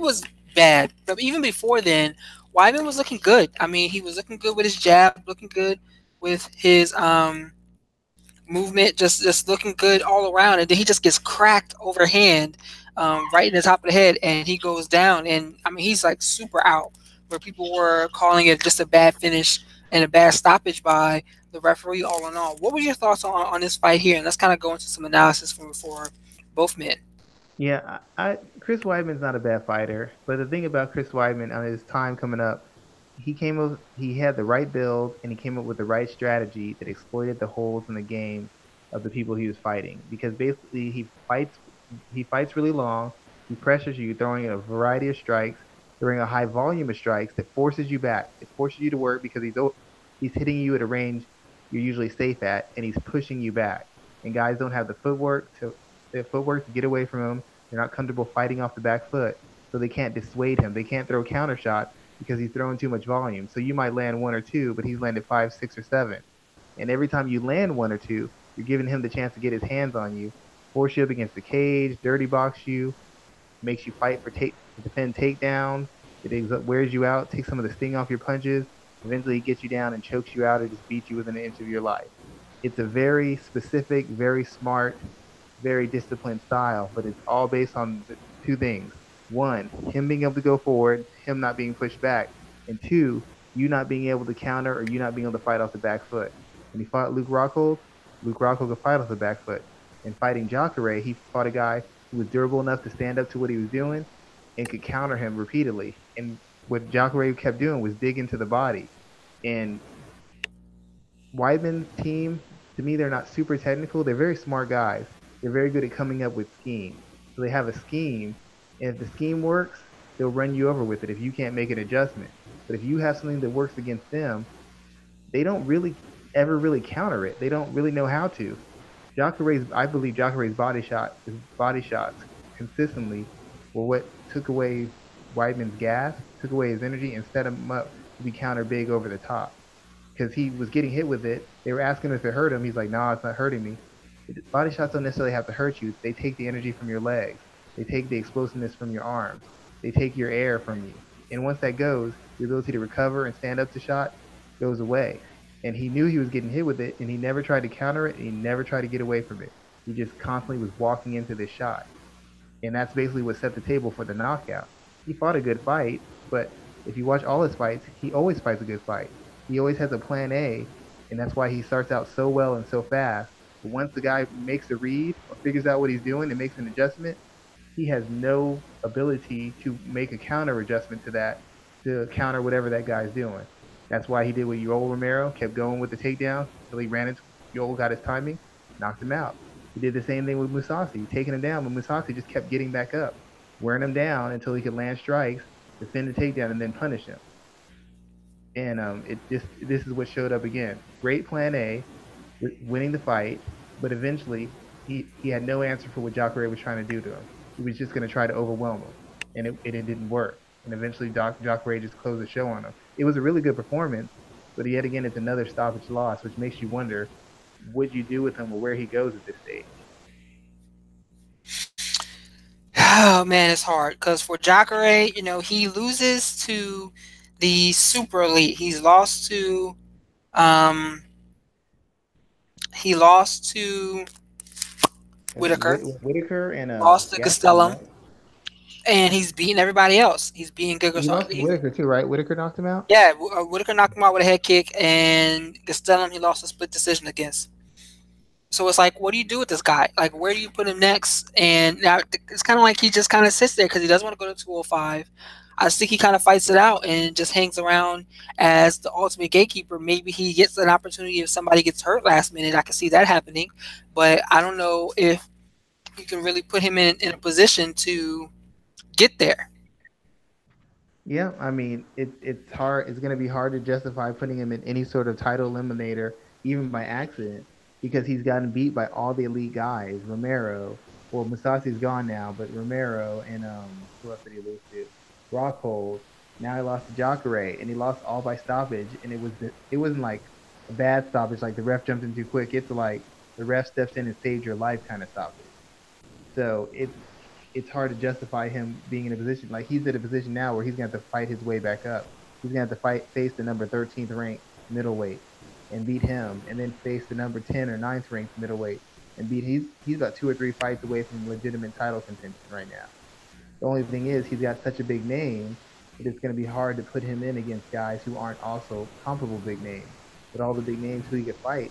was bad, but even before then, Weidman was looking good. I mean, he was looking good with his jab, looking good with his movement, just looking good all around, and then he just gets cracked overhand right in the top of the head, and he goes down. And I mean, he's like super out, where people were calling it just a bad finish and a bad stoppage by the referee all in all. What were your thoughts on this fight here? And let's kind of go into some analysis for both men. Yeah, Chris Weidman's not a bad fighter, but the thing about Chris Weidman on his time coming up, he had the right build, and he came up with the right strategy that exploited the holes in the game of the people he was fighting. Because basically, he fights really long, he pressures you, throwing a variety of strikes, throwing a high volume of strikes that forces you back. It forces you to work because he's hitting you at a range you're usually safe at, and he's pushing you back. And guys don't have the footwork to get away from him. They're not comfortable fighting off the back foot, so they can't dissuade him. They can't throw counter shots because he's throwing too much volume. So you might land one or two, but he's landed 5, 6, or 7. And every time you land one or two, you're giving him the chance to get his hands on you, force you up against the cage, dirty box you, makes you fight for defend takedowns. It wears you out, takes some of the sting off your punches. Eventually, he gets you down and chokes you out or just beats you within an inch of your life. It's a very specific, very smart, very disciplined style, but it's all based on two things. One, him being able to go forward, him not being pushed back, and two, you not being able to counter or you not being able to fight off the back foot. When he fought Luke Rockhold could fight off the back foot. In fighting Jacaré, he fought a guy who was durable enough to stand up to what he was doing and could counter him repeatedly. And what Jacaré kept doing was dig into the body. And Weidman's team, to me, they're not super technical. They're very smart guys. They're very good at coming up with schemes. So they have a scheme, and if the scheme works, they'll run you over with it if you can't make an adjustment. But if you have something that works against them, they don't really ever really counter it. They don't really know how to. I believe Jacaré's body shots consistently were what took away Weidman's gas, took away his energy, and set him up to be counter big over the top. Because he was getting hit with it. They were asking if it hurt him. He's like, nah, it's not hurting me. Body shots don't necessarily have to hurt you. They take the energy from your legs. They take the explosiveness from your arms. They take your air from you. And once that goes, your ability to recover and stand up to shot goes away. And he knew he was getting hit with it, and he never tried to counter it, and he never tried to get away from it. He just constantly was walking into this shot. And that's basically what set the table for the knockout. He fought a good fight, but if you watch all his fights, he always fights a good fight. He always has a plan A, and that's why he starts out so well and so fast. But once the guy makes a read or figures out what he's doing and makes an adjustment, he has no ability to make a counter adjustment to that, to counter whatever that guy's doing. That's why he did with Yoel Romero, kept going with the takedown until he ran into Yoel, got his timing, knocked him out. He did the same thing with Mousasi, taking him down, but Mousasi just kept getting back up, wearing him down until he could land strikes, defend the takedown, and then punish him. And this is what showed up again. Great plan A, winning the fight, but eventually he had no answer for what Jacaré was trying to do to him. He was just going to try to overwhelm him, and it didn't work. And eventually Jacaré just closed the show on him. It was a really good performance, but yet again, it's another stoppage loss, which makes you wonder what you do with him or where he goes at this stage. Oh, man, it's hard, because for Jacaré, you know, he loses to the super elite. He's lost to he lost to Whittaker. Whittaker and lost to Gastelum, right? And he's beating everybody else. He's beating Gigas. He lost to Whittaker too, right? Whittaker knocked him out. Yeah, Whittaker knocked him out with a head kick, and Gastelum he lost a split decision against. So it's like, what do you do with this guy? Like, where do you put him next? And now it's kind of like he just kind of sits there because he doesn't want to go to 205. I think he kind of fights it out and just hangs around as the ultimate gatekeeper. Maybe he gets an opportunity if somebody gets hurt last minute. I can see that happening. But I don't know if you can really put him in a position to get there. Yeah, I mean, it's hard. It's going to be hard to justify putting him in any sort of title eliminator, even by accident, because he's gotten beat by all the elite guys. Romero. Well, Mousasi's gone now, but Romero and who else did he lose to? Rockhold. Now he lost to Jacaré, and he lost all by stoppage. And it wasn't like a bad stoppage, like the ref jumped in too quick. It's like the ref steps in and saved your life kind of stoppage. So it's hard to justify him being in a position like he's in a position now where he's gonna have to fight his way back up. He's gonna have to face the number 13th ranked middleweight and beat him, and then face the number 10 or 9th ranked middleweight and beat he's about 2 or 3 fights away from legitimate title contention right now. The only thing is he's got such a big name that it's going to be hard to put him in against guys who aren't also comparable big names. But all the big names who he could fight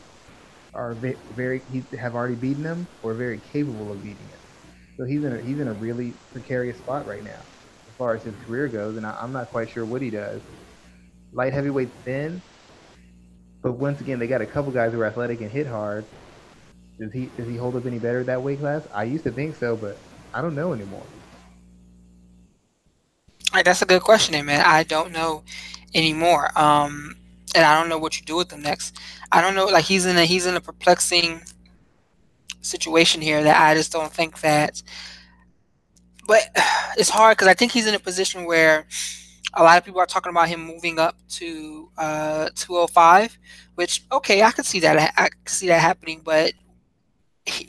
are have already beaten him or very capable of beating him. So he's in a really precarious spot right now as far as his career goes, and I'm not quite sure what he does. Light heavyweight's thin, but once again, they got a couple guys who are athletic and hit hard. Does he hold up any better that weight class? I used to think so, but I don't know anymore. That's a good question, man. I don't know anymore, and I don't know what you do with him next. I don't know. Like he's in a perplexing situation here that I just don't think that. But it's hard because I think he's in a position where a lot of people are talking about him moving up to 205, which okay, I could see that. I could see that happening. But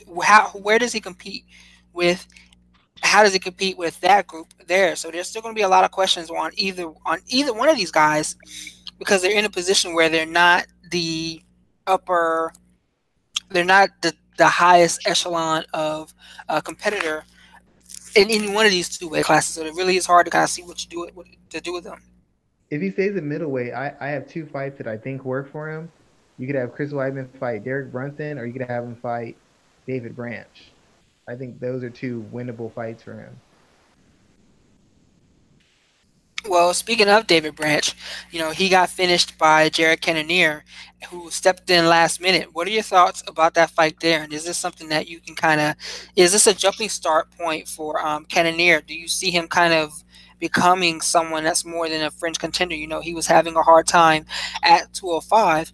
where does he compete with? How does it compete with that group there? So there's still going to be a lot of questions on either one of these guys because they're in a position where they're not the upper, they're not the highest echelon of a competitor in any one of these two weight classes. So it really is hard to kind of see what to do with them. If he stays in middleweight, I have 2 fights that I think work for him. You could have Chris Weidman fight Derek Brunson, or you could have him fight David Branch. I think those are 2 winnable fights for him. Well, speaking of David Branch, he got finished by Jared Cannonier, who stepped in last minute. What are your thoughts about that fight there? And is this something that you can is this a jumping start point for Cannonier? Do you see him kind of becoming someone that's more than a fringe contender? He was having a hard time at 205,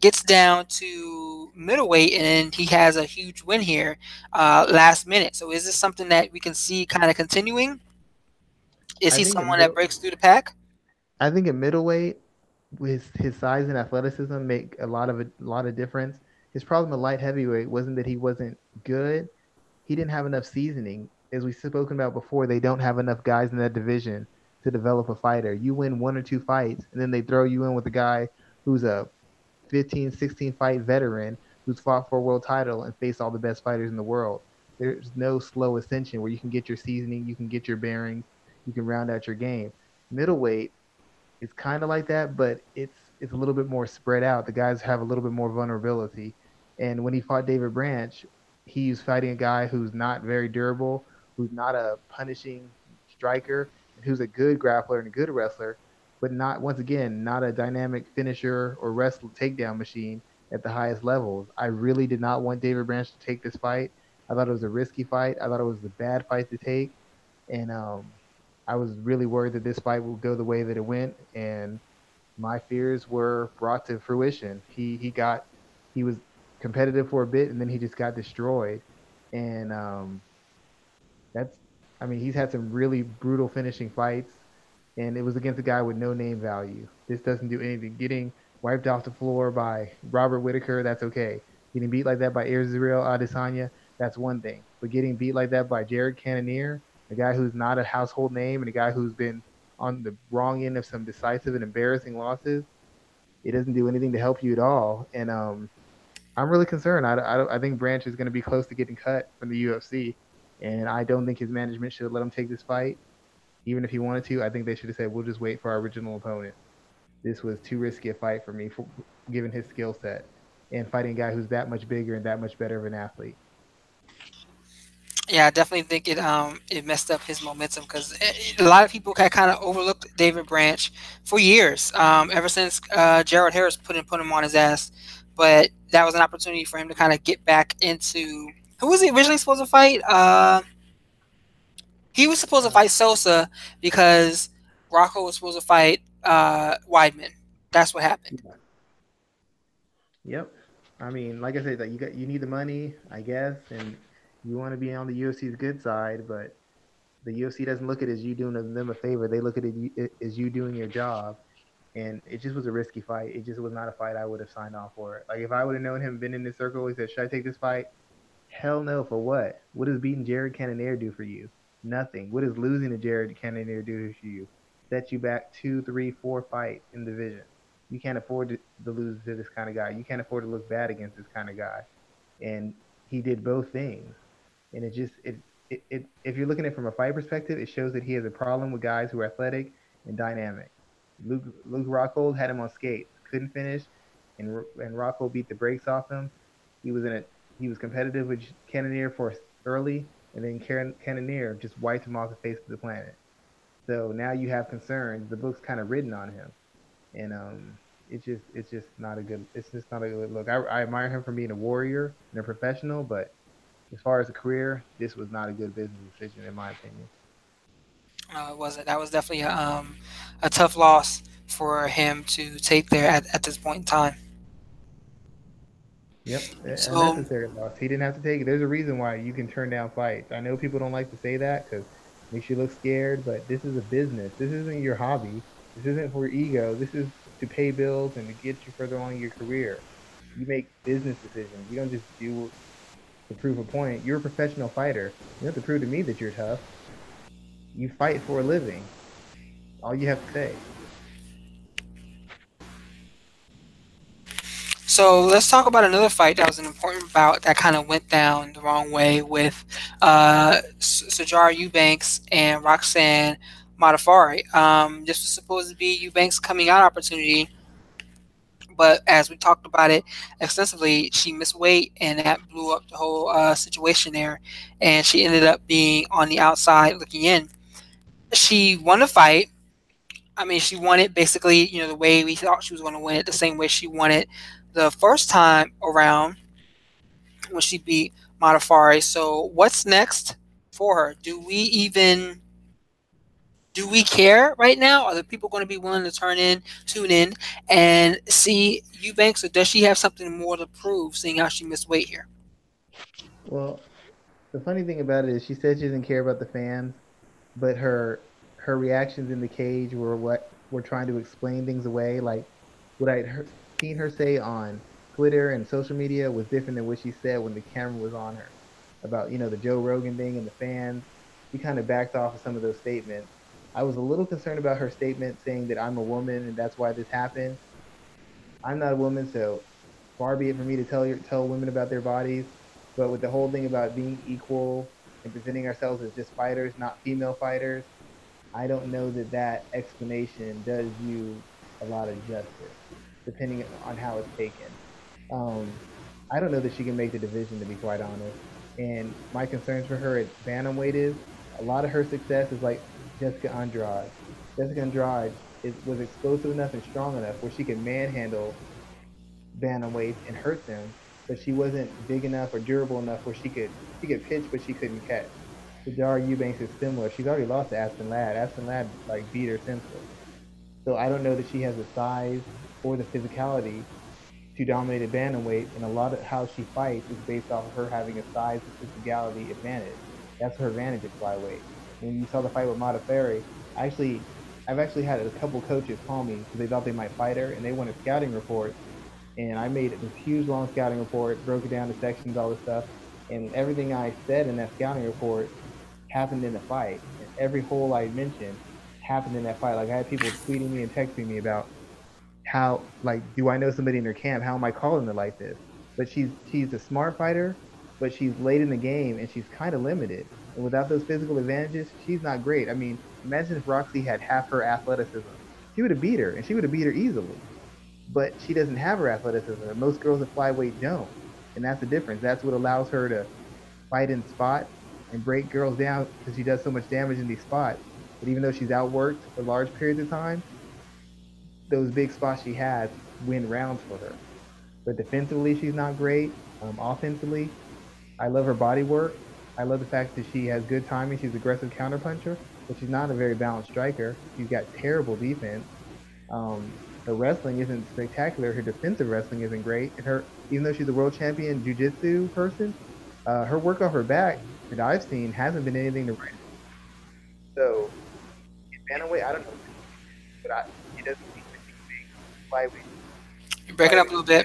gets down to middleweight, and he has a huge win here last minute. So is this something that we can see kind of continuing? Is he someone that breaks through the pack? I think at middleweight, with his size and athleticism, make a lot of difference. His problem at light heavyweight wasn't that he wasn't good. He didn't have enough seasoning. As we've spoken about before, they don't have enough guys in that division to develop a fighter. You win 1 or 2 fights, and then they throw you in with a guy who's a 15, 16-fight veteran who's fought for a world title and faced all the best fighters in the world. There's no slow ascension where you can get your seasoning, you can get your bearings, you can round out your game. Middleweight is kind of like that, but it's a little bit more spread out. The guys have a little bit more vulnerability. And when he fought David Branch, he's fighting a guy who's not very durable, who's not a punishing striker, who's a good grappler and a good wrestler, but not a dynamic finisher or wrestler takedown machine at the highest levels. I really did not want David Branch to take this fight. I thought it was a risky fight. I thought it was a bad fight to take. And I was really worried that this fight would go the way that it went, and my fears were brought to fruition. He was competitive for a bit, and then he just got destroyed. And he's had some really brutal finishing fights, and it was against a guy with no name value. This doesn't do anything. Getting wiped off the floor by Robert Whittaker, that's okay. Getting beat like that by Israel Adesanya, that's one thing. But getting beat like that by Jared Cannonier, a guy who's not a household name and a guy who's been on the wrong end of some decisive and embarrassing losses, it doesn't do anything to help you at all. And I'm really concerned. I think Branch is going to be close to getting cut from the UFC, and I don't think his management should let him take this fight. Even if he wanted to, I think they should have said, we'll just wait for our original opponent. This was too risky a fight for me, given his skill set, and fighting a guy who's that much bigger and that much better of an athlete. Yeah, I definitely think it messed up his momentum because a lot of people kind of overlooked David Branch for years, ever since Gerald Harris put him on his ass. But that was an opportunity for him to kind of get back into – who was he originally supposed to fight? He was supposed to fight Sosa because Rockhold was supposed to fight Weidman. That's what happened. Yep. Like I said, you need the money, I guess, and – you want to be on the UFC's good side, but the UFC doesn't look at it as you doing them a favor. They look at it as you doing your job, and it just was a risky fight. It just was not a fight I would have signed off for. Like, if I would have known him, been in this circle, he said, should I take this fight? Hell no, for what? What does beating Jared Cannonier do for you? Nothing. What does losing to Jared Cannonier do for you? Set you back 2, 3, 4 fights in division. You can't afford to lose to this kind of guy. You can't afford to look bad against this kind of guy. And he did both things. And it just, if you're looking at it from a fight perspective, it shows that he has a problem with guys who are athletic and dynamic. Luke Rockhold had him on skates, couldn't finish, and Rockhold beat the brakes off him. He was competitive with Cannonier for early, and then Cannonier just wiped him off the face of the planet. So now you have concerns. The book's kind of written on him, and it's just not a good look. I admire him for being a warrior and a professional, but as far as a career, this was not a good business decision, in my opinion. That was definitely a tough loss for him to take there at this point in time. Yep, so, unnecessary loss. He didn't have to take it. There's a reason why you can turn down fights. I know people don't like to say that because it makes you look scared, but this is a business. This isn't your hobby. This isn't for ego. This is to pay bills and to get you further along in your career. You make business decisions. You don't just do to prove a point. You're a professional fighter. You don't have to prove to me that you're tough. You fight for a living. All you have to say. So let's talk about another fight that was an important bout that kind of went down the wrong way with Sijara Eubanks and Roxanne Modafferi. This was supposed to be Eubanks' coming out opportunity, but as we talked about it extensively, she missed weight, and that blew up the whole situation there, and she ended up being on the outside looking in. She won the fight. I mean, she won it basically, you know, the way we thought she was going to win it, the same way she won it the first time around when she beat Modafferi. So what's next for her? Do we care right now? Are the people going to be willing to tune in, and see Eubanks, or does she have something more to prove, seeing how she missed weight here? Well, the funny thing about it is she said she doesn't care about the fans, but her reactions in the cage were what were trying to explain things away. Like what I'd seen her say on Twitter and social media was different than what she said when the camera was on her about, you know, the Joe Rogan thing and the fans. She kind of backed off of some of those statements. I was a little concerned about her statement saying that I'm a woman and that's why this happened. I'm not a woman, so far be it for me to tell women about their bodies. But with the whole thing about being equal and presenting ourselves as just fighters, not female fighters, I don't know that that explanation does you a lot of justice, depending on how it's taken. I don't know that she can make the division, to be quite honest. And my concerns for her at bantamweight is a lot of her success is like Jessica Andrade. Jessica Andrade was explosive enough and strong enough where she could manhandle bantamweights and hurt them, but she wasn't big enough or durable enough where she could pitch, but she couldn't catch. Sijara Eubanks is similar. She's already lost to Aspen Ladd. Aspen Ladd like beat her senseless. So I don't know that she has the size or the physicality to dominate a bantamweight, and a lot of how she fights is based off of her having a size and physicality advantage. That's her advantage at flyweight. When you saw the fight with Modafferi, I've actually had a couple coaches call me because they thought they might fight her, and they wanted scouting reports. And I made this huge, long scouting report, broke it down to sections, all this stuff. And everything I said in that scouting report happened in the fight. And every hole I mentioned happened in that fight. Like, I had people tweeting me and texting me about how, like, do I know somebody in her camp? How am I calling her like this? But she's a smart fighter, but she's late in the game, and she's kind of limited. And without those physical advantages, she's not great. I mean, imagine if Roxy had half her athleticism. She would have beat her, and she would have beat her easily. But she doesn't have her athleticism. Most girls at flyweight don't, and that's the difference. That's what allows her to fight in spots and break girls down, because she does so much damage in these spots. But even though she's outworked for large periods of time, those big spots she has win rounds for her. But defensively, she's not great. Offensively, I love her body work. I love the fact that she has good timing. She's an aggressive counterpuncher, but she's not a very balanced striker. She's got terrible defense. Her wrestling isn't spectacular. Her defensive wrestling isn't great. And even though she's a world champion jiu-jitsu person, her work off her back that I've seen hasn't been anything to write. So, in bantamweight, I don't know, but it doesn't seem like she's big. You're breaking up a little bit.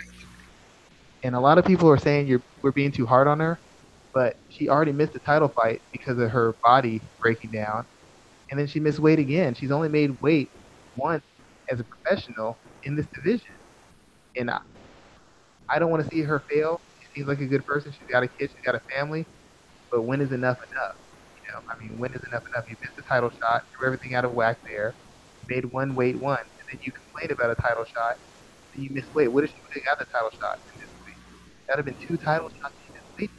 And a lot of people are saying we're being too hard on her, but she already missed the title fight because of her body breaking down. And then she missed weight again. She's only made weight once as a professional, in this division. And I don't want to see her fail. She seems like a good person. She's got a kid. She's got a family. But when is enough enough? You know, I mean, when is enough enough? You missed the title shot, threw everything out of whack there, made one weight one, and then you complained about a title shot, and you missed weight. What if she would have got the title shot in this week? That would have been two title shots she missed weight.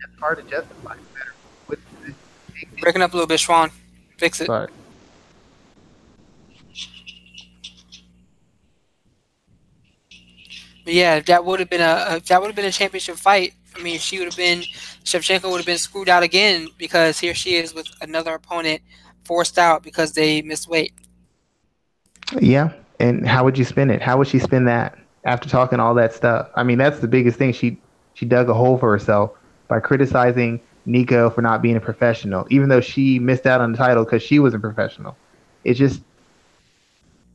That's hard to justify. Breaking up a little bit, Schwan. Fix it. Sorry. But yeah, that would have been a championship fight. I mean, Shevchenko would have been screwed out again because here she is with another opponent forced out because they missed weight. Yeah, and how would you spin it? How would she spin that after talking all that stuff? I mean, that's the biggest thing. She dug a hole for herself by criticizing Nico for not being a professional, even though she missed out on the title because she wasn't professional. It's just,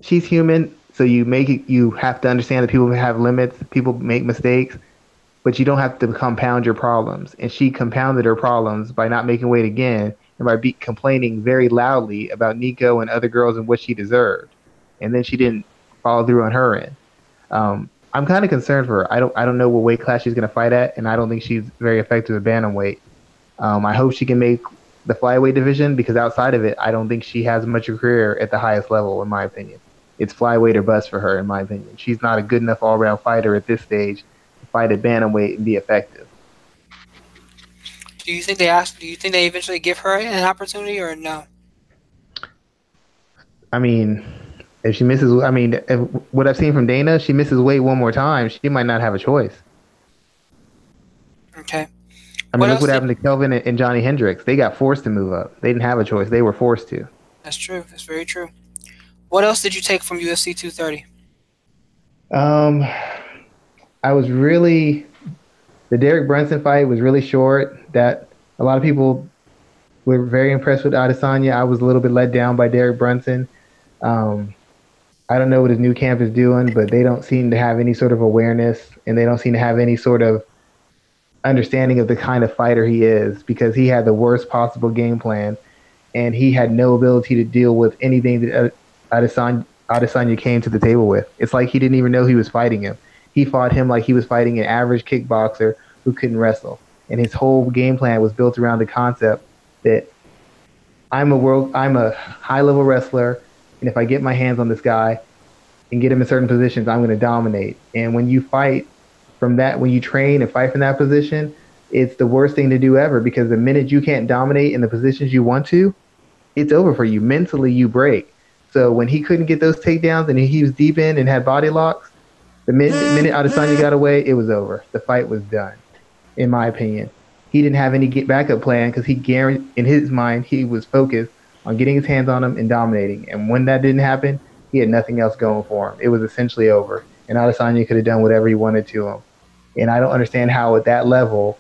she's human. So you have to understand that people have limits, people make mistakes, but you don't have to compound your problems. And she compounded her problems by not making weight again and by complaining very loudly about Nico and other girls and what she deserved. And then she didn't follow through on her end. I'm kind of concerned for her. I don't know what weight class she's going to fight at, and I don't think she's very effective at bantamweight. I hope she can make the flyweight division because outside of it, I don't think she has much of a career at the highest level, in my opinion. It's flyweight or bust for her, in my opinion. She's not a good enough all-round fighter at this stage to fight at bantamweight and be effective. Do you think they eventually give her an opportunity or no? I mean, if she misses, I mean, what I've seen from Dana, she misses weight one more time, she might not have a choice. Okay. I mean, look what happened to Kelvin and Johnny Hendricks. They got forced to move up. They didn't have a choice. They were forced to. That's true. That's very true. What else did you take from UFC 230? The Derek Brunson fight was really short. That a lot of people were very impressed with Adesanya. I was a little bit let down by Derek Brunson. I don't know what his new camp is doing, but they don't seem to have any sort of awareness, and they don't seem to have any sort of understanding of the kind of fighter he is, because he had the worst possible game plan, and he had no ability to deal with anything that Adesanya came to the table with. It's like he didn't even know he was fighting him. He fought him like he was fighting an average kickboxer who couldn't wrestle. And his whole game plan was built around the concept that I'm a high-level wrestler, and if I get my hands on this guy and get him in certain positions, I'm going to dominate. And when you fight from that, when you train and fight from that position, it's the worst thing to do ever, because the minute you can't dominate in the positions you want to, it's over for you. Mentally, you break. So when he couldn't get those takedowns and he was deep in and had body locks, the minute Adesanya got away, it was over. The fight was done, in my opinion. He didn't have any backup plan because in his mind, he was focused on getting his hands on him and dominating. And when that didn't happen, he had nothing else going for him. It was essentially over. And Adesanya could have done whatever he wanted to him. And I don't understand how at that level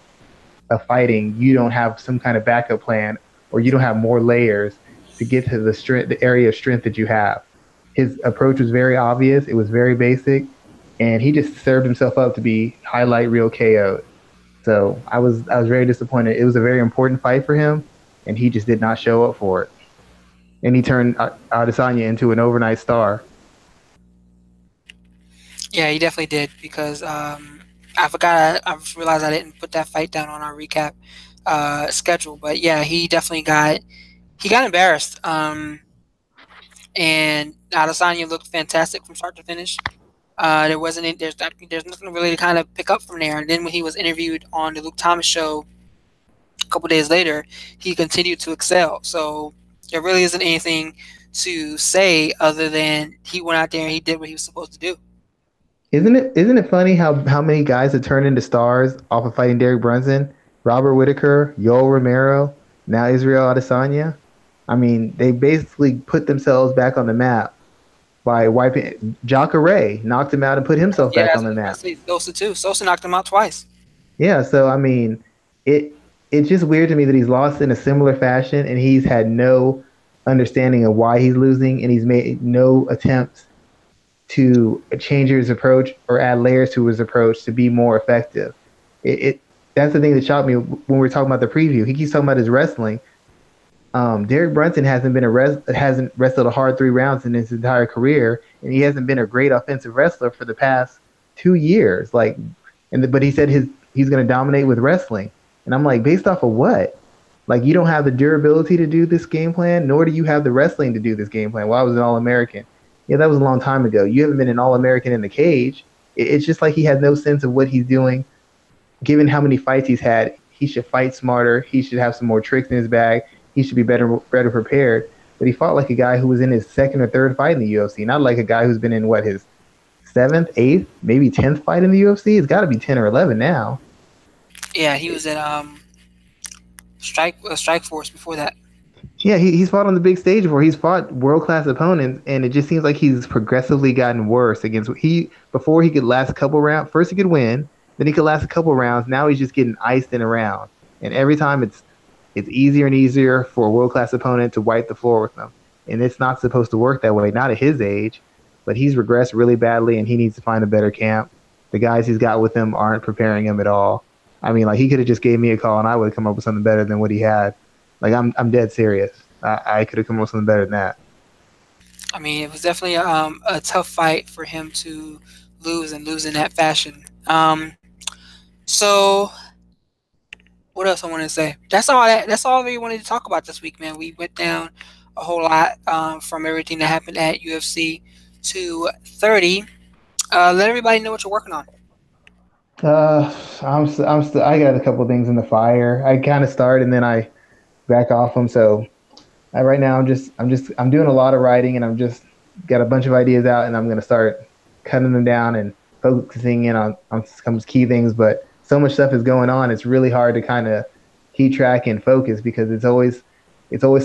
of fighting, you don't have some kind of backup plan, or you don't have more layers to get to the area of strength that you have. His approach was very obvious. It was very basic. And he just served himself up to be highlight reel KO'd. So I was very disappointed. It was a very important fight for him, and he just did not show up for it. And he turned Adesanya into an overnight star. Yeah, he definitely did, because I forgot. I realized I didn't put that fight down on our recap schedule. But yeah, he definitely got embarrassed. And Adesanya looked fantastic from start to finish. There's nothing really to kind of pick up from there. And then when he was interviewed on the Luke Thomas show a couple days later, he continued to excel. So there really isn't anything to say other than he went out there and he did what he was supposed to do. Isn't it funny how many guys have turned into stars off of fighting Derek Brunson? Robert Whittaker, Yoel Romero, now Israel Adesanya. I mean, they basically put themselves back on the map by wiping. Jacaré knocked him out and put himself back on the map. Sosa too. Sosa knocked him out twice. Yeah, so I mean, it's just weird to me that he's lost in a similar fashion, and he's had no understanding of why he's losing, and he's made no attempts to change his approach or add layers to his approach to be more effective. That's the thing that shocked me when we were talking about the preview. He keeps talking about his wrestling. Derek Brunson hasn't wrestled a hard three rounds in his entire career, and he hasn't been a great offensive wrestler for the past 2 years. But he said he's going to dominate with wrestling, and I'm like, based off of what? Like, you don't have the durability to do this game plan, nor do you have the wrestling to do this game plan. Well, I was an All-American. Yeah, that was a long time ago. You haven't been an All-American in the cage. It's just like he has no sense of what he's doing. Given how many fights he's had, he should fight smarter. He should have some more tricks in his bag. He should be better prepared. But he fought like a guy who was in his second or third fight in the UFC, not like a guy who's been in, his 7th, 8th, maybe 10th fight in the UFC? It's got to be 10 or 11 now. Yeah, he was in Strikeforce before that. Yeah, he's fought on the big stage before. He's fought world-class opponents, and it just seems like he's progressively gotten worse. Before he could last a couple rounds. First he could win, then he could last a couple rounds. Now he's just getting iced in a round. And every time it's easier and easier for a world-class opponent to wipe the floor with them. And it's not supposed to work that way, not at his age. But he's regressed really badly, and he needs to find a better camp. The guys he's got with him aren't preparing him at all. I mean, he could have just gave me a call, and I would have come up with something better than what he had. I'm dead serious. I could have come up with something better than that. I mean, it was definitely a tough fight for him to lose, and lose in that fashion. So... what else I want to say? That's all we wanted to talk about this week, man. We went down a whole lot from everything that happened at UFC 230. Let everybody know what you're working on. I got a couple of things in the fire. I kind of start and then I back off them. So right now I'm doing a lot of writing, and I'm just got a bunch of ideas out, and I'm going to start cutting them down and focusing in on some key things, but. So much stuff is going on. It's really hard to kind of keep track and focus because it's always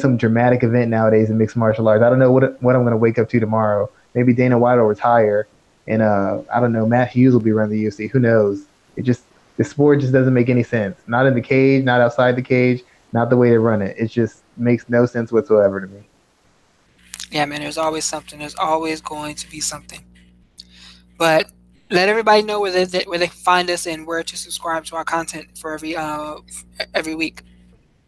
some dramatic event nowadays in mixed martial arts. I don't know what I'm going to wake up to tomorrow. Maybe Dana White will retire, and I don't know. Matt Hughes will be running the UFC. Who knows? The sport just doesn't make any sense. Not in the cage. Not outside the cage. Not the way they run it. It just makes no sense whatsoever to me. Yeah, man. There's always something. There's always going to be something. But. Let everybody know where they can find us and where to subscribe to our content for every week.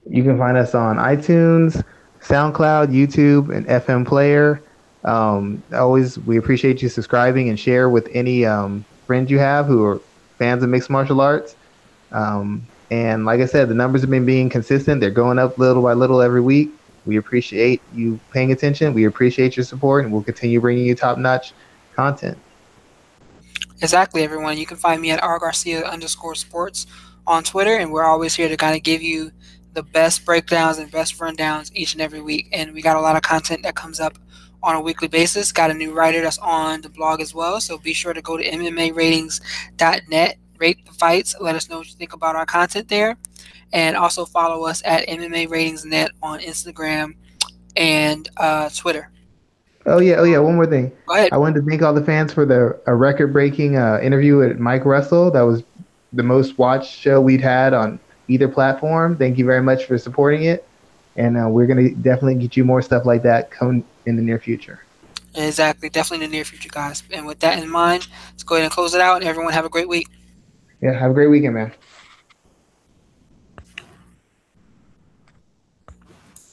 You can find us on iTunes, SoundCloud, YouTube, and FM Player. We appreciate you subscribing and share with any friends you have who are fans of mixed martial arts. And like I said, the numbers have been being consistent. They're going up little by little every week. We appreciate you paying attention. We appreciate your support, and we'll continue bringing you top-notch content. Exactly, everyone. You can find me at rgarcia_sports on Twitter, and we're always here to kind of give you the best breakdowns and best rundowns each and every week. And we got a lot of content that comes up on a weekly basis. Got a new writer that's on the blog as well, so be sure to go to mmaratings.net, rate the fights, let us know what you think about our content there, and also follow us at mmaRatingsNet on Instagram and Twitter. Oh yeah! One more thing. Go ahead. I wanted to thank all the fans for a record-breaking interview with Mike Russell. That was the most watched show we'd had on either platform. Thank you very much for supporting it, and we're gonna definitely get you more stuff like that coming in the near future. Exactly, definitely in the near future, guys. And with that in mind, let's go ahead and close it out. Everyone, have a great week. Yeah, have a great weekend, man.